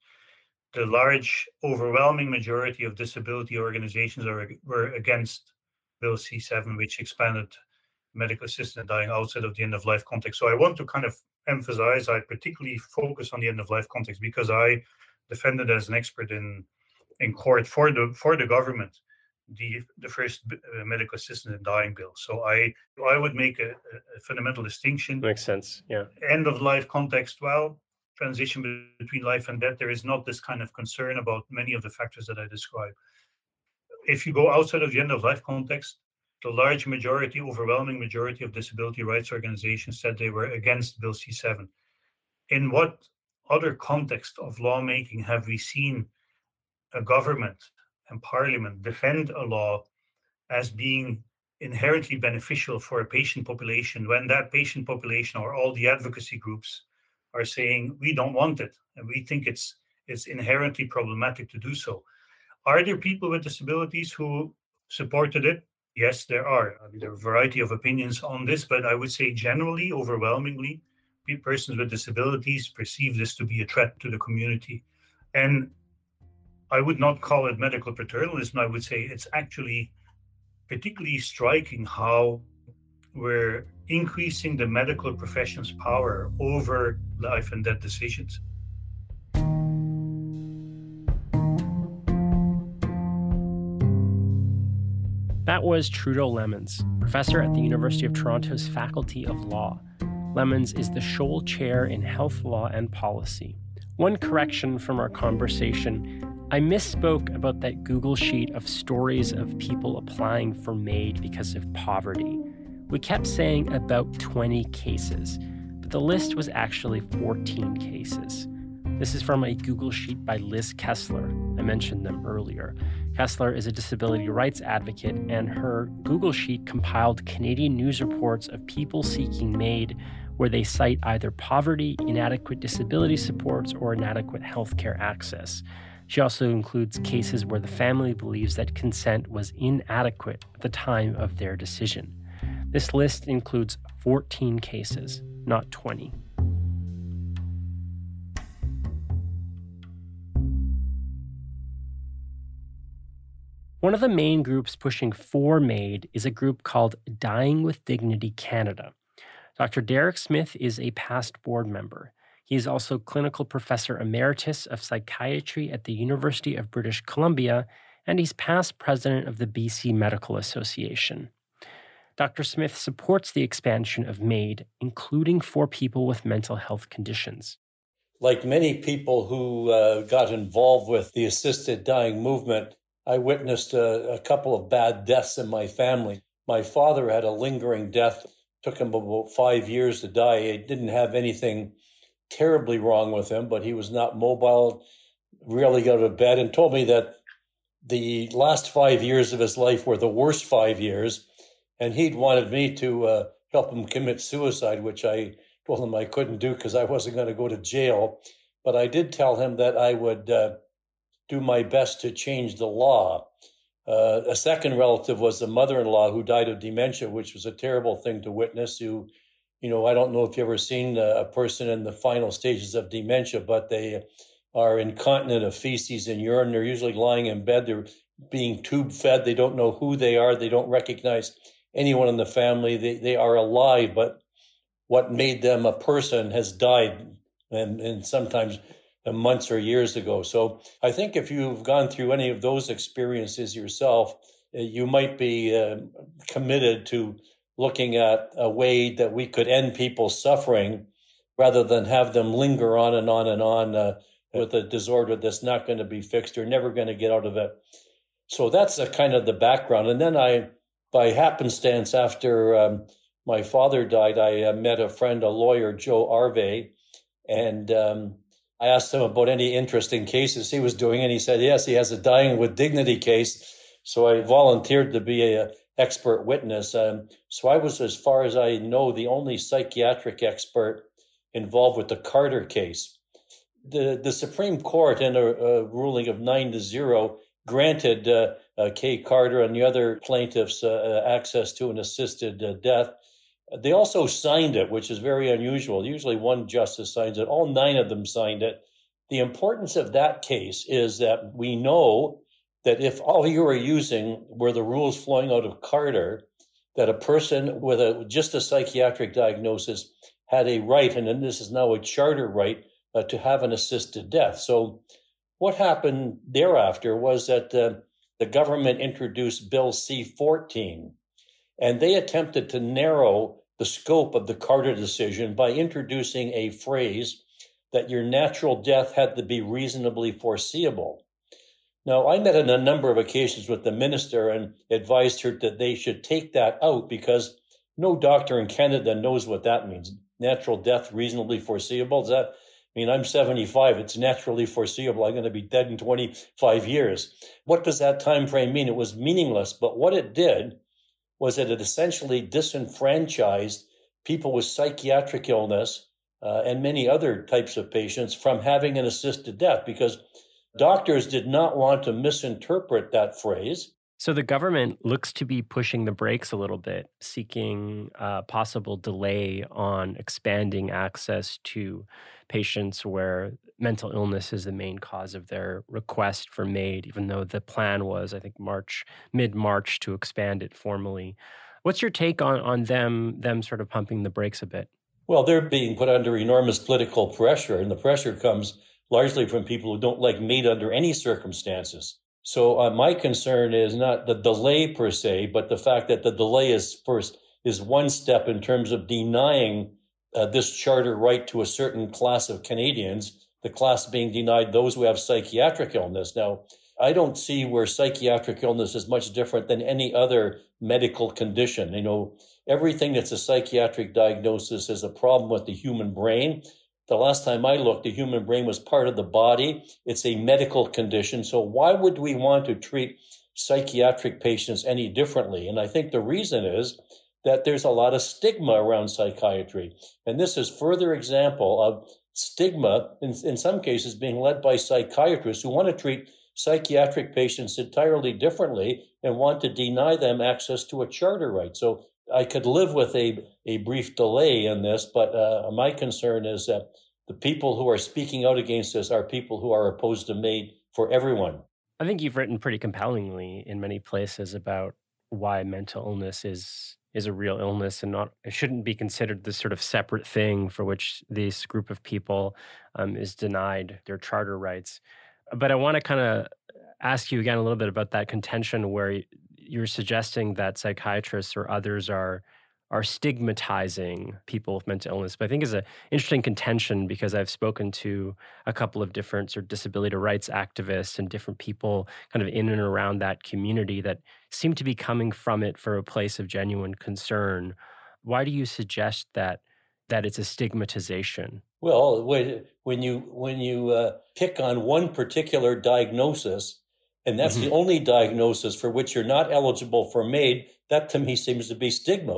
The large, overwhelming majority of disability organizations are were against Bill C seven, which expanded medical assisted dying outside of the end-of-life context. So I want to kind of emphasize, I particularly focus on the end-of-life context because I defended as an expert in in court for the for the government the the first uh, medical assisted dying bill. So I I would make a, a fundamental distinction. Makes sense. Yeah. End-of-life context. Well, transition between life and death. There is not this kind of concern about many of the factors that I describe. If you go outside of the end-of-life context, the large majority, overwhelming majority of disability rights organizations said they were against Bill C seven. In what other context of lawmaking have we seen a government and parliament defend a law as being inherently beneficial for a patient population when that patient population or all the advocacy groups are saying, we don't want it, and we think it's it's inherently problematic to do so? Are there people with disabilities who supported it? Yes, there are. I mean, there are a variety of opinions on this, but I would say generally, overwhelmingly, persons with disabilities perceive this to be a threat to the community. And I would not call it medical paternalism. I would say it's actually particularly striking how we're increasing the medical profession's power over life and death decisions. That was Trudo Lemmens, professor at the University of Toronto's Faculty of Law. Lemmens is the Scholl Chair in Health Law and Policy. One correction from our conversation, I misspoke about that Google sheet of stories of people applying for MAID because of poverty. We kept saying about twenty cases, but the list was actually fourteen cases. This is from a Google sheet by Liz Kessler. I mentioned them earlier. Kessler is a disability rights advocate, and her Google sheet compiled Canadian news reports of people seeking MAID where they cite either poverty, inadequate disability supports, or inadequate healthcare access. She also includes cases where the family believes that consent was inadequate at the time of their decision. This list includes fourteen cases, not twenty. One of the main groups pushing for MAID is a group called Dying with Dignity Canada. Doctor Derek Smith is a past board member. He is also clinical professor emeritus of psychiatry at the University of British Columbia, and he's past president of the B C Medical Association. Doctor Smith supports the expansion of MAID, including for people with mental health conditions. Like many people who uh, got involved with the assisted dying movement, I witnessed a, a couple of bad deaths in my family. My father had a lingering death. Took him about five years to die. He didn't have anything terribly wrong with him, but he was not mobile, rarely got out of bed, and told me that the last five years of his life were the worst five years, and he'd wanted me to uh, help him commit suicide, which I told him I couldn't do because I wasn't going to go to jail. But I did tell him that I would uh, do my best to change the law. Uh, a second relative was the mother-in-law who died of dementia, which was a terrible thing to witness. You, you know, I don't know if you've ever seen a, a person in the final stages of dementia, but they are incontinent of feces and urine. They're usually lying in bed. They're being tube-fed. They don't know who they are. They don't recognize anyone in the family. They they are alive, but what made them a person has died, and, and sometimes months or years ago. So I think if you've gone through any of those experiences yourself, you might be uh, committed to looking at a way that we could end people's suffering rather than have them linger on and on and on uh, with a disorder that's not going to be fixed or never going to get out of it. So that's a kind of the background. And then I, by happenstance, after um, my father died, I uh, met a friend, a lawyer, Joe Arve, and um I asked him about any interesting cases he was doing, and he said, yes, he has a dying with dignity case. So I volunteered to be an expert witness. Um, so I was, as far as I know, the only psychiatric expert involved with the Carter case. The, the Supreme Court, in a, a ruling of nine to zero, granted uh, uh, Kay Carter and the other plaintiffs uh, access to an assisted uh, death. They also signed it, which is very unusual. Usually one justice signs it. All nine of them signed it. The importance of that case is that we know that if all you were using were the rules flowing out of Carter, that a person with a, just a psychiatric diagnosis had a right, and then this is now a charter right, uh, to have an assisted death. So what happened thereafter was that uh, the government introduced Bill C fourteen, and they attempted to narrow the scope of the Carter decision by introducing a phrase that your natural death had to be reasonably foreseeable. Now, I met on a number of occasions with the minister and advised her that they should take that out because no doctor in Canada knows what that means. Natural death, reasonably foreseeable. Does that mean I'm seventy-five? It's naturally foreseeable. I'm going to be dead in twenty-five years. What does that time frame mean? It was meaningless, but what it did was that it essentially disenfranchised people with psychiatric illness uh, and many other types of patients from having an assisted death because doctors did not want to misinterpret that phrase. So the government looks to be pushing the brakes a little bit, seeking uh, possible delay on expanding access to patients where mental illness is the main cause of their request for MAID, even though the plan was, I think, March, mid-March to expand it formally. What's your take on, on them, them sort of pumping the brakes a bit? Well, they're being put under enormous political pressure, and the pressure comes largely from people who don't like MAID under any circumstances. So uh, my concern is not the delay per se, but the fact that the delay is first is one step in terms of denying uh, this charter right to a certain class of Canadians, the class being denied those who have psychiatric illness. Now, I don't see where psychiatric illness is much different than any other medical condition. You know, everything that's a psychiatric diagnosis is a problem with the human brain. The last time I looked, the human brain was part of the body. It's a medical condition. So why would we want to treat psychiatric patients any differently? And I think the reason is that there's a lot of stigma around psychiatry. And this is further example of stigma, in, in some cases, being led by psychiatrists who want to treat psychiatric patients entirely differently and want to deny them access to a charter right. So I could live with a, a brief delay in this, but uh, my concern is that the people who are speaking out against this are people who are opposed to MAID for everyone. I think you've written pretty compellingly in many places about why mental illness is is a real illness and not it shouldn't be considered this sort of separate thing for which this group of people um, is denied their charter rights. But I want to kind of ask you again a little bit about that contention where you're suggesting that psychiatrists or others are are stigmatizing people with mental illness. But I think is an interesting contention because I've spoken to a couple of different sort of disability rights activists and different people kind of in and around that community that seem to be coming from it for a place of genuine concern. Why do you suggest that that it's a stigmatization? Well, when you when you uh, pick on one particular diagnosis, and that's mm-hmm. the only diagnosis for which you're not eligible for MAID, that to me seems to be stigma.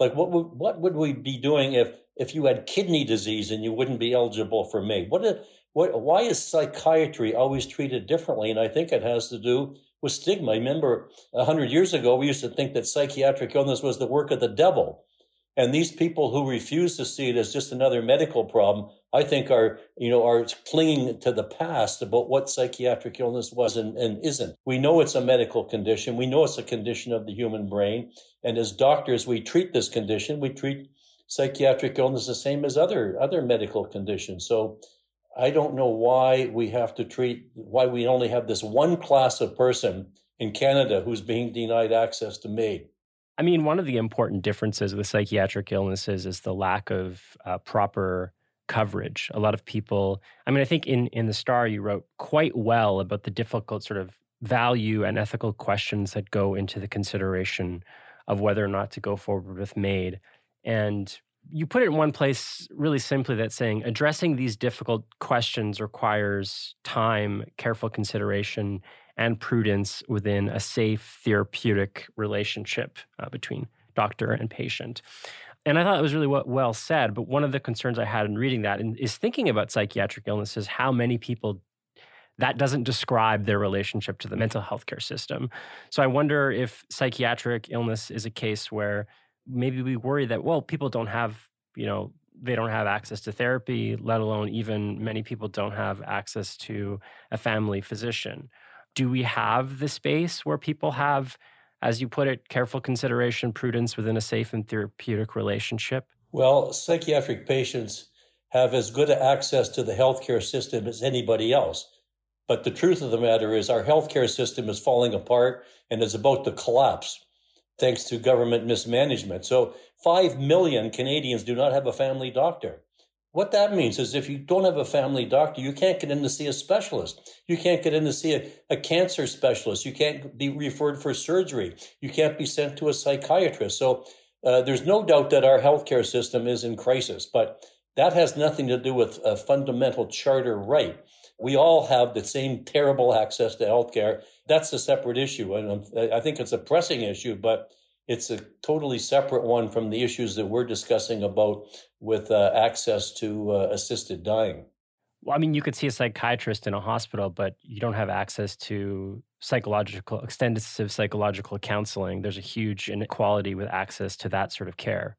Like what would, what would we be doing if if you had kidney disease and you wouldn't be eligible for MAID? What a, what why is psychiatry always treated differently? And I think it has to do with stigma. I remember a hundred years ago we used to think that psychiatric illness was the work of the devil. And these people who refuse to see it as just another medical problem, I think are, you know, are clinging to the past about what psychiatric illness was and, and isn't. We know it's a medical condition. We know it's a condition of the human brain. And as doctors, we treat this condition. We treat psychiatric illness the same as other, other medical conditions. So I don't know why we have to treat, why we only have this one class of person in Canada who's being denied access to MAID. I mean, one of the important differences with psychiatric illnesses is the lack of uh, proper coverage. A lot of people, I mean, I think in, in The Star, you wrote quite well about the difficult sort of value and ethical questions that go into the consideration of whether or not to go forward with MAID. And you put it in one place really simply that saying addressing these difficult questions requires time, careful consideration, and prudence within a safe therapeutic relationship uh, between doctor and patient. And I thought it was really well said, but one of the concerns I had in reading that is thinking about psychiatric illnesses, how many people, that doesn't describe their relationship to the mental health care system. So I wonder if psychiatric illness is a case where maybe we worry that, well, people don't have, you know, they don't have access to therapy, let alone even many people don't have access to a family physician. Do we have the space where people have, as you put it, careful consideration, prudence within a safe and therapeutic relationship? Well, psychiatric patients have as good access to the healthcare system as anybody else. But the truth of the matter is our healthcare system is falling apart and is about to collapse thanks to government mismanagement. So five million Canadians do not have a family doctor. What that means is if you don't have a family doctor, you can't get in to see a specialist. You can't get in to see a, a cancer specialist. You can't be referred for surgery. You can't be sent to a psychiatrist. So uh, there's no doubt that our healthcare system is in crisis, but that has nothing to do with a fundamental charter right. We all have the same terrible access to healthcare. That's a separate issue. And I think it's a pressing issue, but it's a totally separate one from the issues that we're discussing about with uh, access to uh, assisted dying. Well, I mean, you could see a psychiatrist in a hospital, but you don't have access to psychological, extensive psychological counseling. There's a huge inequality with access to that sort of care.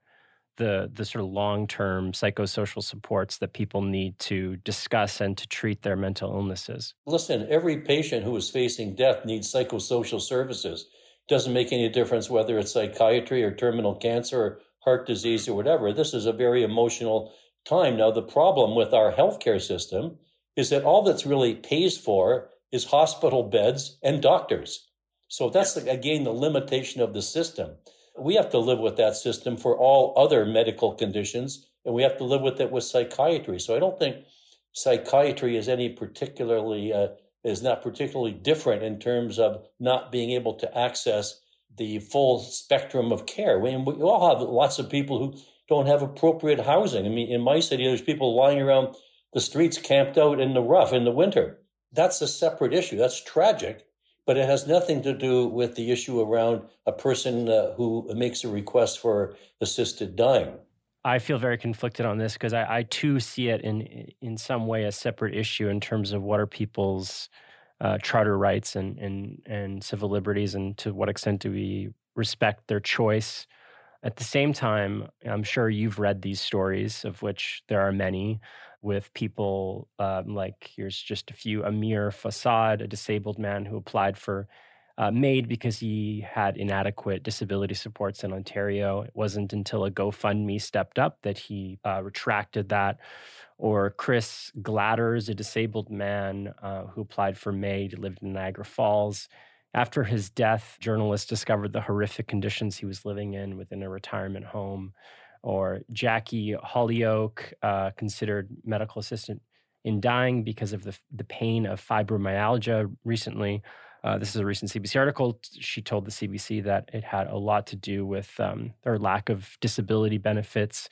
The, the sort of long-term psychosocial supports that people need to discuss and to treat their mental illnesses. Listen, every patient who is facing death needs psychosocial services. Doesn't make any difference whether it's psychiatry or terminal cancer or heart disease or whatever. This is a very emotional time. Now, the problem with our healthcare system is that all that's really pays for is hospital beds and doctors. So that's, again, the limitation of the system. We have to live with that system for all other medical conditions, and we have to live with it with psychiatry. So I don't think psychiatry is any particularly uh, is not particularly different in terms of not being able to access the full spectrum of care. We, we all have lots of people who don't have appropriate housing. I mean, in my city, there's people lying around the streets camped out in the rough in the winter. That's a separate issue. That's tragic, but it has nothing to do with the issue around a person uh, who makes a request for assisted dying. I feel very conflicted on this because I, I too see it in in some way a separate issue in terms of what are people's uh, charter rights and, and and civil liberties and to what extent do we respect their choice. At the same time, I'm sure you've read these stories, of which there are many, with people um, like, here's just a few, Amir Farsoud, a disabled man who applied for Uh, MAID because he had inadequate disability supports in Ontario. It wasn't until a GoFundMe stepped up that he uh, retracted that. Or Chris Glatters, a disabled man uh, who applied for MAID, lived in Niagara Falls. After his death, journalists discovered the horrific conditions he was living in within a retirement home. Or Jackie Hollyoak, uh, considered medical assistant in dying because of the, the pain of fibromyalgia recently. Uh, this is a recent C B C article. She told the C B C that it had a lot to do with um, her lack of disability benefits.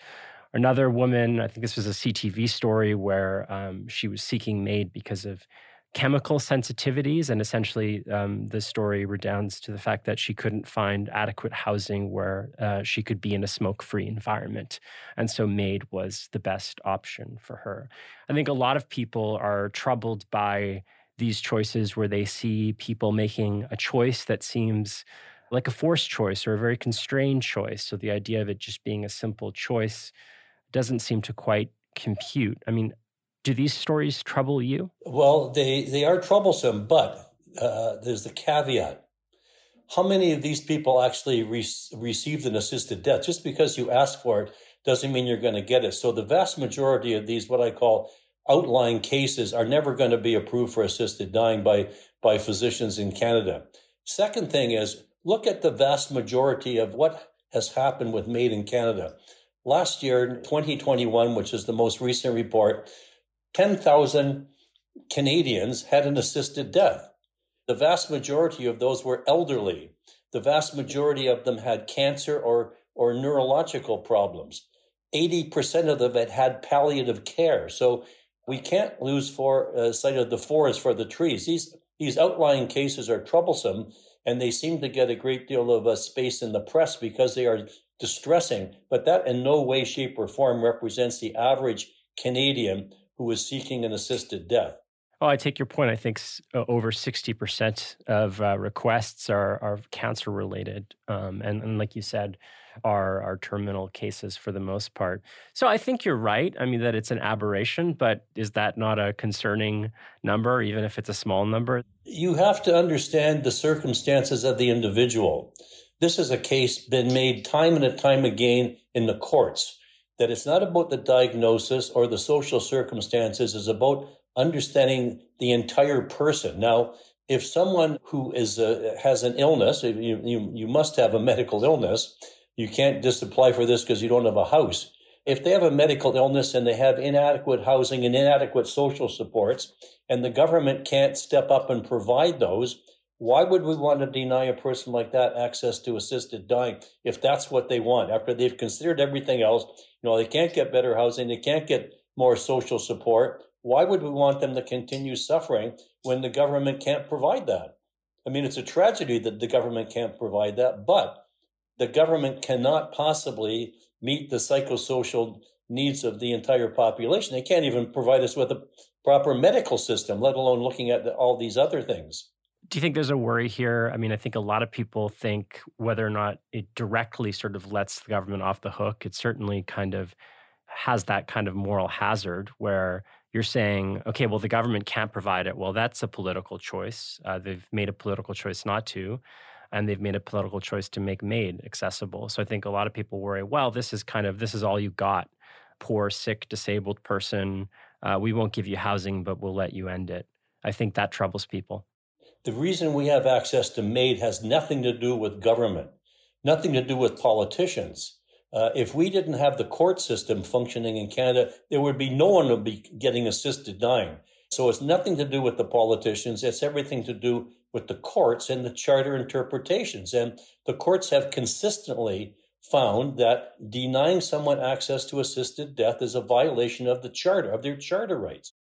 Another woman, I think this was a C T V story, where um, she was seeking MAID because of chemical sensitivities, and essentially um, the story redounds to the fact that she couldn't find adequate housing where uh, she could be in a smoke-free environment. And so MAID was the best option for her. I think a lot of people are troubled by these choices where they see people making a choice that seems like a forced choice or a very constrained choice. So the idea of it just being a simple choice doesn't seem to quite compute. I mean, do these stories trouble you? Well, they, they are troublesome, but uh, there's the caveat. How many of these people actually re- received an assisted death? Just because you ask for it doesn't mean you're going to get it. So the vast majority of these, what I call outlying cases, are never going to be approved for assisted dying by, by physicians in Canada. Second thing is, look at the vast majority of what has happened with MAID in Canada. Last year, twenty twenty-one, which is the most recent report, ten thousand Canadians had an assisted death. The vast majority of those were elderly. The vast majority of them had cancer or, or neurological problems. eighty percent of them had, had palliative care. So we can't lose for, uh, sight of the forest for the trees. These, these outlying cases are troublesome, and they seem to get a great deal of uh, space in the press because they are distressing. But that in no way, shape, or form represents the average Canadian who was seeking an assisted death. Oh, I take your point. I think uh, over sixty percent of uh, requests are, are cancer-related. Um, and, and like you said, are, are terminal cases for the most part. So I think you're right. I mean, that it's an aberration, but is that not a concerning number, even if it's a small number? You have to understand the circumstances of the individual. This is a case been made time and time again in the courts, that it's not about the diagnosis or the social circumstances, it's about understanding the entire person. Now, if someone who is uh, has an illness, you, you, you must have a medical illness. You can't just apply for this because you don't have a house. If they have a medical illness and they have inadequate housing and inadequate social supports, and the government can't step up and provide those, why would we want to deny a person like that access to assisted dying if that's what they want? After they've considered everything else, you know, they can't get better housing, they can't get more social support. Why would we want them to continue suffering when the government can't provide that? I mean, it's a tragedy that the government can't provide that, but the government cannot possibly meet the psychosocial needs of the entire population. They can't even provide us with a proper medical system, let alone looking at all these other things. Do you think there's a worry here? I mean, I think a lot of people think whether or not it directly sort of lets the government off the hook, it certainly kind of has that kind of moral hazard where you're saying, okay, well, the government can't provide it. Well, that's a political choice. Uh, they've made a political choice not to, and they've made a political choice to make MAID accessible. So I think a lot of people worry, well, this is kind of, this is all you got. Poor, sick, disabled person. Uh, we won't give you housing, but we'll let you end it. I think that troubles people. The reason we have access to MAID has nothing to do with government, nothing to do with politicians. Uh, if we didn't have the court system functioning in Canada, there would be no one who would be getting assisted dying. So it's nothing to do with the politicians. It's everything to do with the courts and the charter interpretations. And the courts have consistently found that denying someone access to assisted death is a violation of the charter, of their charter rights.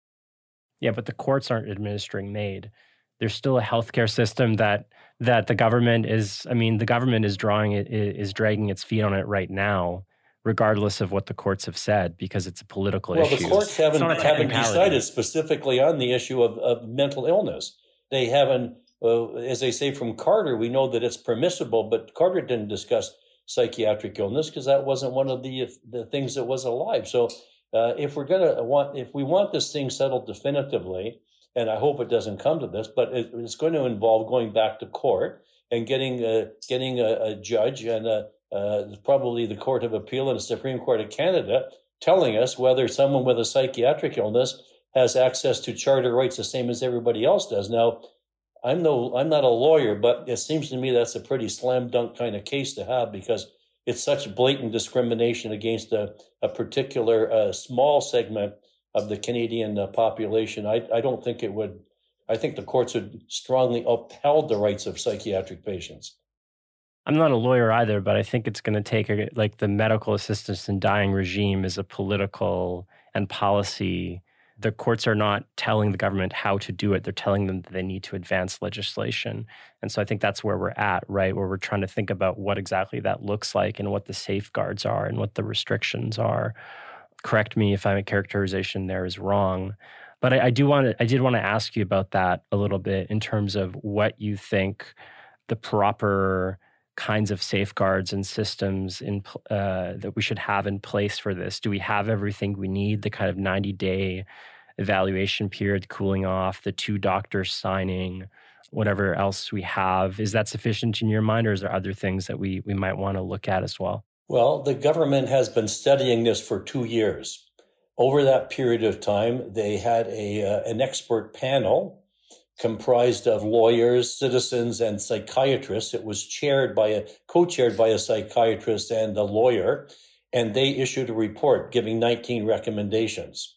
Yeah, but the courts aren't administering MAID. There's still a healthcare system that that the government is, I mean, the government is drawing it, is dragging its feet on it right now, regardless of what the courts have said, because it's a political well, issue. Well, the courts haven't, haven't decided specifically on the issue of, of mental illness. They haven't, uh, as they say from Carter, we know that it's permissible, but Carter didn't discuss psychiatric illness because that wasn't one of the, the things that was alive. So uh, if we're going to want, if we want this thing settled definitively, and I hope it doesn't come to this, but it's going to involve going back to court and getting a, getting a, a judge and a, uh, probably the Court of Appeal and the Supreme Court of Canada telling us whether someone with a psychiatric illness has access to charter rights the same as everybody else does. Now, I'm no, I'm not a lawyer, but it seems to me that's a pretty slam dunk kind of case to have, because it's such blatant discrimination against a, a particular uh, small segment of the Canadian uh, population. I, I don't think it would, I think the courts would strongly upheld the rights of psychiatric patients. I'm not a lawyer either, but I think it's going to take, a, like the medical assistance in dying regime is a political and policy. The courts are not telling the government how to do it. They're telling them that they need to advance legislation. And so I think that's where we're at, right? Where we're trying to think about what exactly that looks like and what the safeguards are and what the restrictions are. Correct me if my characterization there is wrong. But I, I do want to, I did want to ask you about that a little bit in terms of what you think the proper kinds of safeguards and systems in uh, that we should have in place for this. Do we have everything we need? The kind of ninety-day evaluation period, cooling off, the two doctors signing, whatever else we have. Is that sufficient in your mind, or is there other things that we we might want to look at as well? Well, the government has been studying this for two years. Over that period of time, they had a uh, an expert panel comprised of lawyers, citizens, and psychiatrists. It was chaired by a co-chaired by a psychiatrist and a lawyer, and they issued a report giving nineteen recommendations.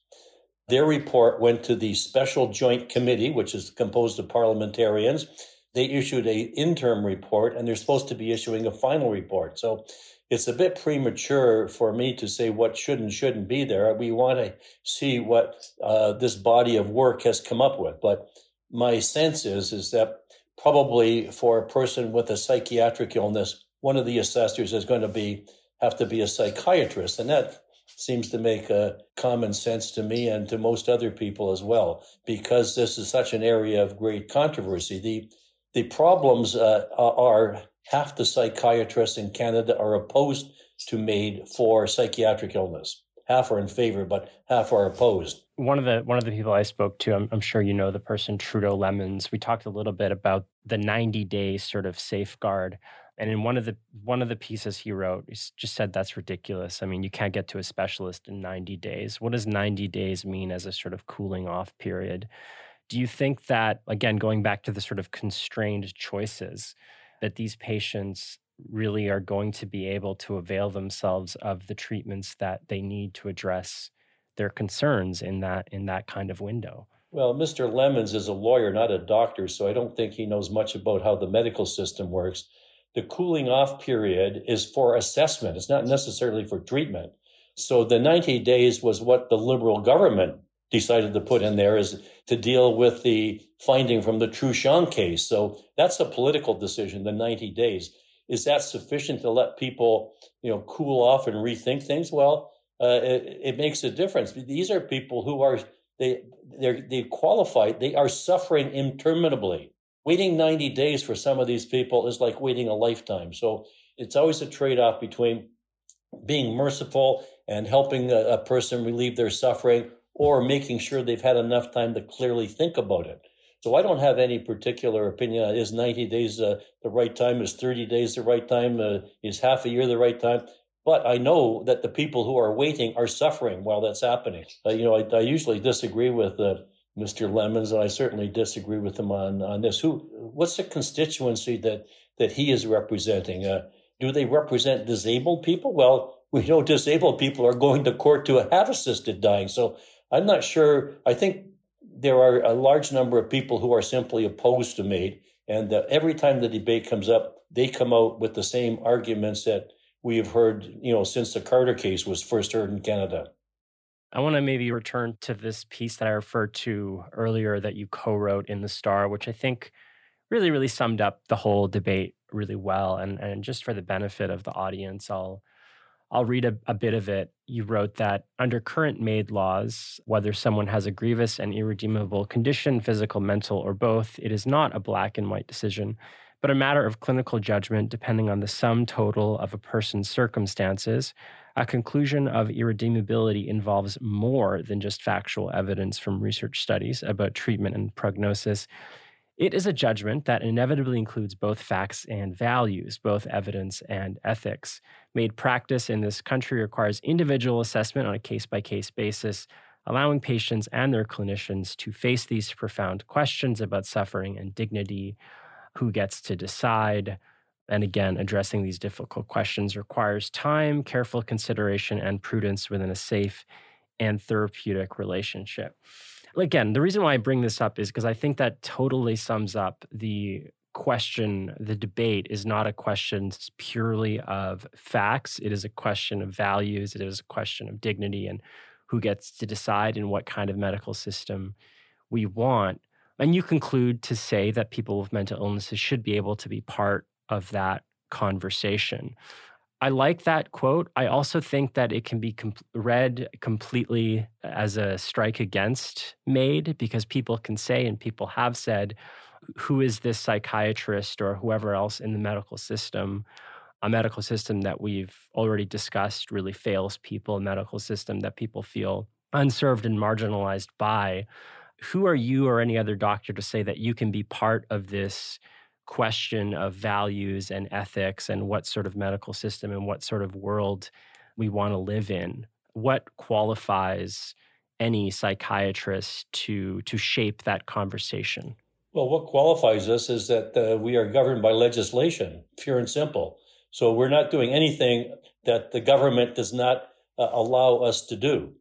Their report went to the Special Joint Committee, which is composed of parliamentarians. They issued an interim report, and they're supposed to be issuing a final report. So it's a bit premature for me to say what should and shouldn't be there. We want to see what uh, this body of work has come up with. But my sense is, is that probably for a person with a psychiatric illness, one of the assessors is going to be have to be a psychiatrist. And that seems to make uh, common sense to me and to most other people as well, because this is such an area of great controversy. The the problems uh, are half the psychiatrists in Canada are opposed to MAID for psychiatric illness. Half are in favor, but half are opposed. One of the one of the people I spoke to, I'm, I'm sure you know the person, Trudo Lemmens. We talked a little bit about the ninety-day sort of safeguard, and in one of the one of the pieces he wrote, he just said that's ridiculous. I mean, you can't get to a specialist in ninety days. What does ninety days mean as a sort of cooling off period? Do you think that, again, going back to the sort of constrained choices, that these patients really are going to be able to avail themselves of the treatments that they need to address their concerns in that in that kind of window? Well, Mister Lemmens is a lawyer, not a doctor, so I don't think he knows much about how the medical system works. The cooling off period is for assessment. It's not necessarily for treatment. So the ninety days was what the Liberal government decided to put in there is to deal with the finding from the Truchon case. So that's a political decision, the ninety days. Is that sufficient to let people, you know, cool off and rethink things? Well, uh, it, it makes a difference. These are people who are, they they're, they're qualified. They are suffering interminably. Waiting ninety days for some of these people is like waiting a lifetime. So it's always a trade-off between being merciful and helping a, a person relieve their suffering or making sure they've had enough time to clearly think about it. So I don't have any particular opinion. Is ninety days uh, the right time? Is thirty days the right time? Uh, is half a year the right time? But I know that the people who are waiting are suffering while that's happening. Uh, you know, I, I usually disagree with uh, Mister Lemmens, and I certainly disagree with him on, on this. Who? What's the constituency that, that he is representing? Uh, do they represent disabled people? Well, we know disabled people are going to court to have assisted dying. So I'm not sure. I think there are a large number of people who are simply opposed to MAID, and uh, every time the debate comes up, they come out with the same arguments that we have heard, you know, since the Carter case was first heard in Canada. I want to maybe return to this piece that I referred to earlier that you co-wrote in The Star, which I think really, really summed up the whole debate really well. And and just for the benefit of the audience, I'll I'll read a, a bit of it. You wrote that under current MAID laws, whether someone has a grievous and irredeemable condition, physical, mental, or both, it is not a black and white decision, but a matter of clinical judgment depending on the sum total of a person's circumstances. A conclusion of irredeemability involves more than just factual evidence from research studies about treatment and prognosis. It is a judgment that inevitably includes both facts and values, both evidence and ethics. MAID practice in this country requires individual assessment on a case-by-case basis allowing patients and their clinicians to face these profound questions about suffering and dignity, who gets to decide. And again, addressing these difficult questions requires time, careful consideration, and prudence within a safe and therapeutic relationship. Again, the reason why I bring this up is because I think that totally sums up the question. The debate is not a question purely of facts. It is a question of values. It is a question of dignity and who gets to decide in what kind of medical system we want. And you conclude to say that people with mental illnesses should be able to be part of that conversation. I like that quote. I also think that it can be comp- read completely as a strike against MAID, because people can say, and people have said, who is this psychiatrist or whoever else in the medical system? A medical system that we've already discussed really fails people, a medical system that people feel unserved and marginalized by. Who are you or any other doctor to say that you can be part of this question of values and ethics and what sort of medical system and what sort of world we want to live in? What qualifies any psychiatrist to, to shape that conversation? Well, what qualifies us is that uh, we are governed by legislation, pure and simple. So we're not doing anything that the government does not uh, allow us to do.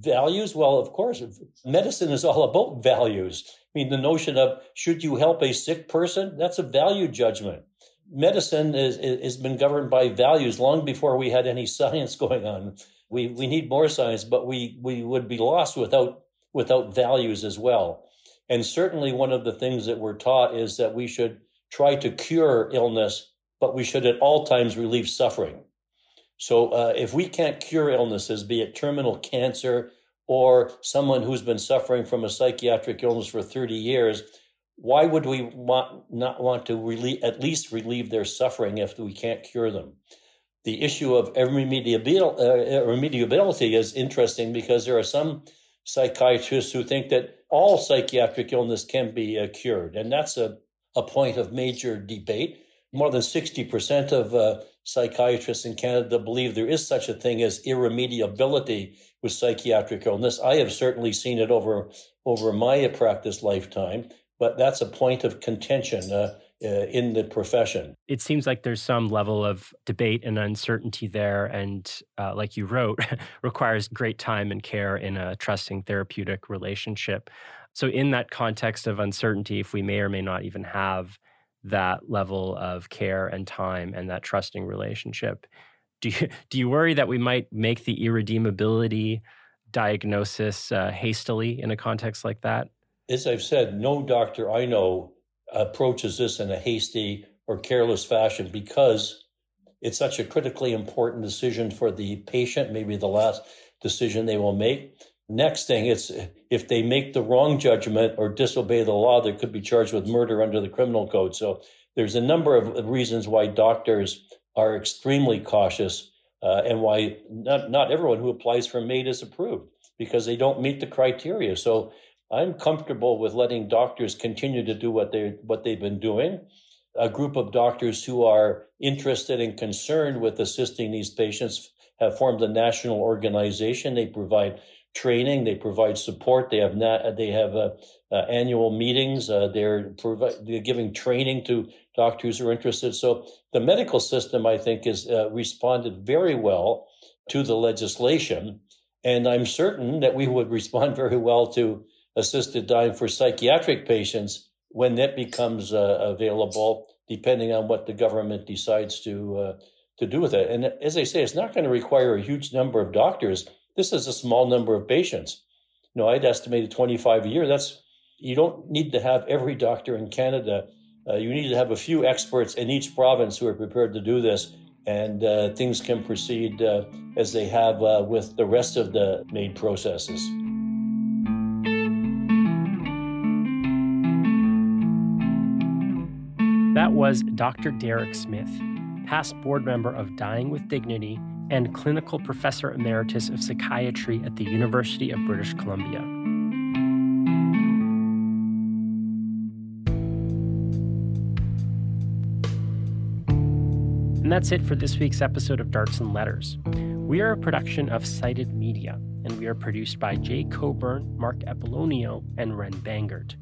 Values? Well, of course, medicine is all about values. I mean, the notion of should you help a sick person? That's a value judgment. Medicine is, is, has been governed by values long before we had any science going on. We we need more science, but we, we would be lost without without values as well. And certainly one of the things that we're taught is that we should try to cure illness, but we should at all times relieve suffering. So uh, if we can't cure illnesses, be it terminal cancer or someone who's been suffering from a psychiatric illness for thirty years, why would we want, not want to relieve, at least relieve their suffering if we can't cure them? The issue of irremediabil- uh, irremediability is interesting because there are some psychiatrists who think that all psychiatric illness can be uh, cured. And that's a, a point of major debate. More than sixty percent of uh, psychiatrists in Canada believe there is such a thing as irremediability with psychiatric illness. I have certainly seen it over over my practice lifetime, but that's a point of contention uh, uh, in the profession. It seems like there's some level of debate and uncertainty there, and uh, like you wrote, requires great time and care in a trusting therapeutic relationship. So in that context of uncertainty, if we may or may not even have that level of care and time and that trusting relationship, Do you, do you worry that we might make the irredeemability diagnosis uh, hastily in a context like that? As I've said, no doctor I know approaches this in a hasty or careless fashion because it's such a critically important decision for the patient, maybe the last decision they will make. Next thing, it's if they make the wrong judgment or disobey the law, they could be charged with murder under the criminal code. So there's a number of reasons why doctors are extremely cautious uh, and why not, not everyone who applies for MAID is approved because they don't meet the criteria. So I'm comfortable with letting doctors continue to do what they what they've been doing. A group of doctors who are interested and concerned with assisting these patients have formed a national organization. They provide training, they provide support. They have not, they have uh, uh, annual meetings. Uh, they're, provi- they're giving training to doctors who are interested. So the medical system, I think, has uh, responded very well to the legislation, and I'm certain that we would respond very well to assisted dying for psychiatric patients when that becomes uh, available, depending on what the government decides to uh, to do with it. And as I say, it's not going to require a huge number of doctors. This is a small number of patients. You know, I'd estimated twenty-five a year. That's, you don't need to have every doctor in Canada. Uh, you need to have a few experts in each province who are prepared to do this, and uh, things can proceed uh, as they have uh, with the rest of the MAID processes. That was Doctor Derek Smith, past board member of Dying with Dignity and clinical professor emeritus of psychiatry at the University of British Columbia. And that's it for this week's episode of Darts and Letters. We are a production of Cited Media. and we are produced by Jay Coburn, Mark Epilonio, and Ren Bangert.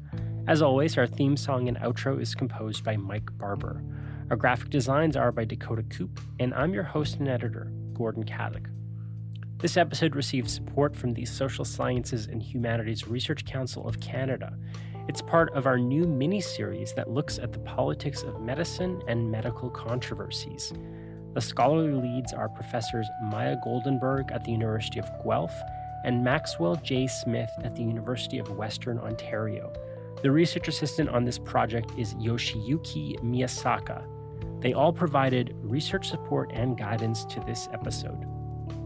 As always, our theme song and outro is composed by Mike Barber. Our graphic designs are by Dakota Koop, and I'm your host and editor, Gordon Caddick. This episode received support from the Social Sciences and Humanities Research Council of Canada. It's part of our new mini-series that looks at the politics of medicine and medical controversies. The scholarly leads are Professors Maya Goldenberg at the University of Guelph and Maxwell J. Smith at the University of Western Ontario. The research assistant on this project is Yoshiyuki Miyasaka. They all provided research support and guidance to this episode.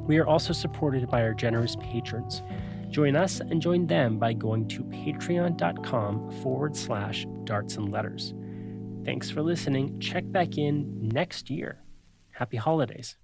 We are also supported by our generous patrons. Join us and join them by going to patreon.com forward slash darts and letters. Thanks for listening. Check back in next year. Happy holidays.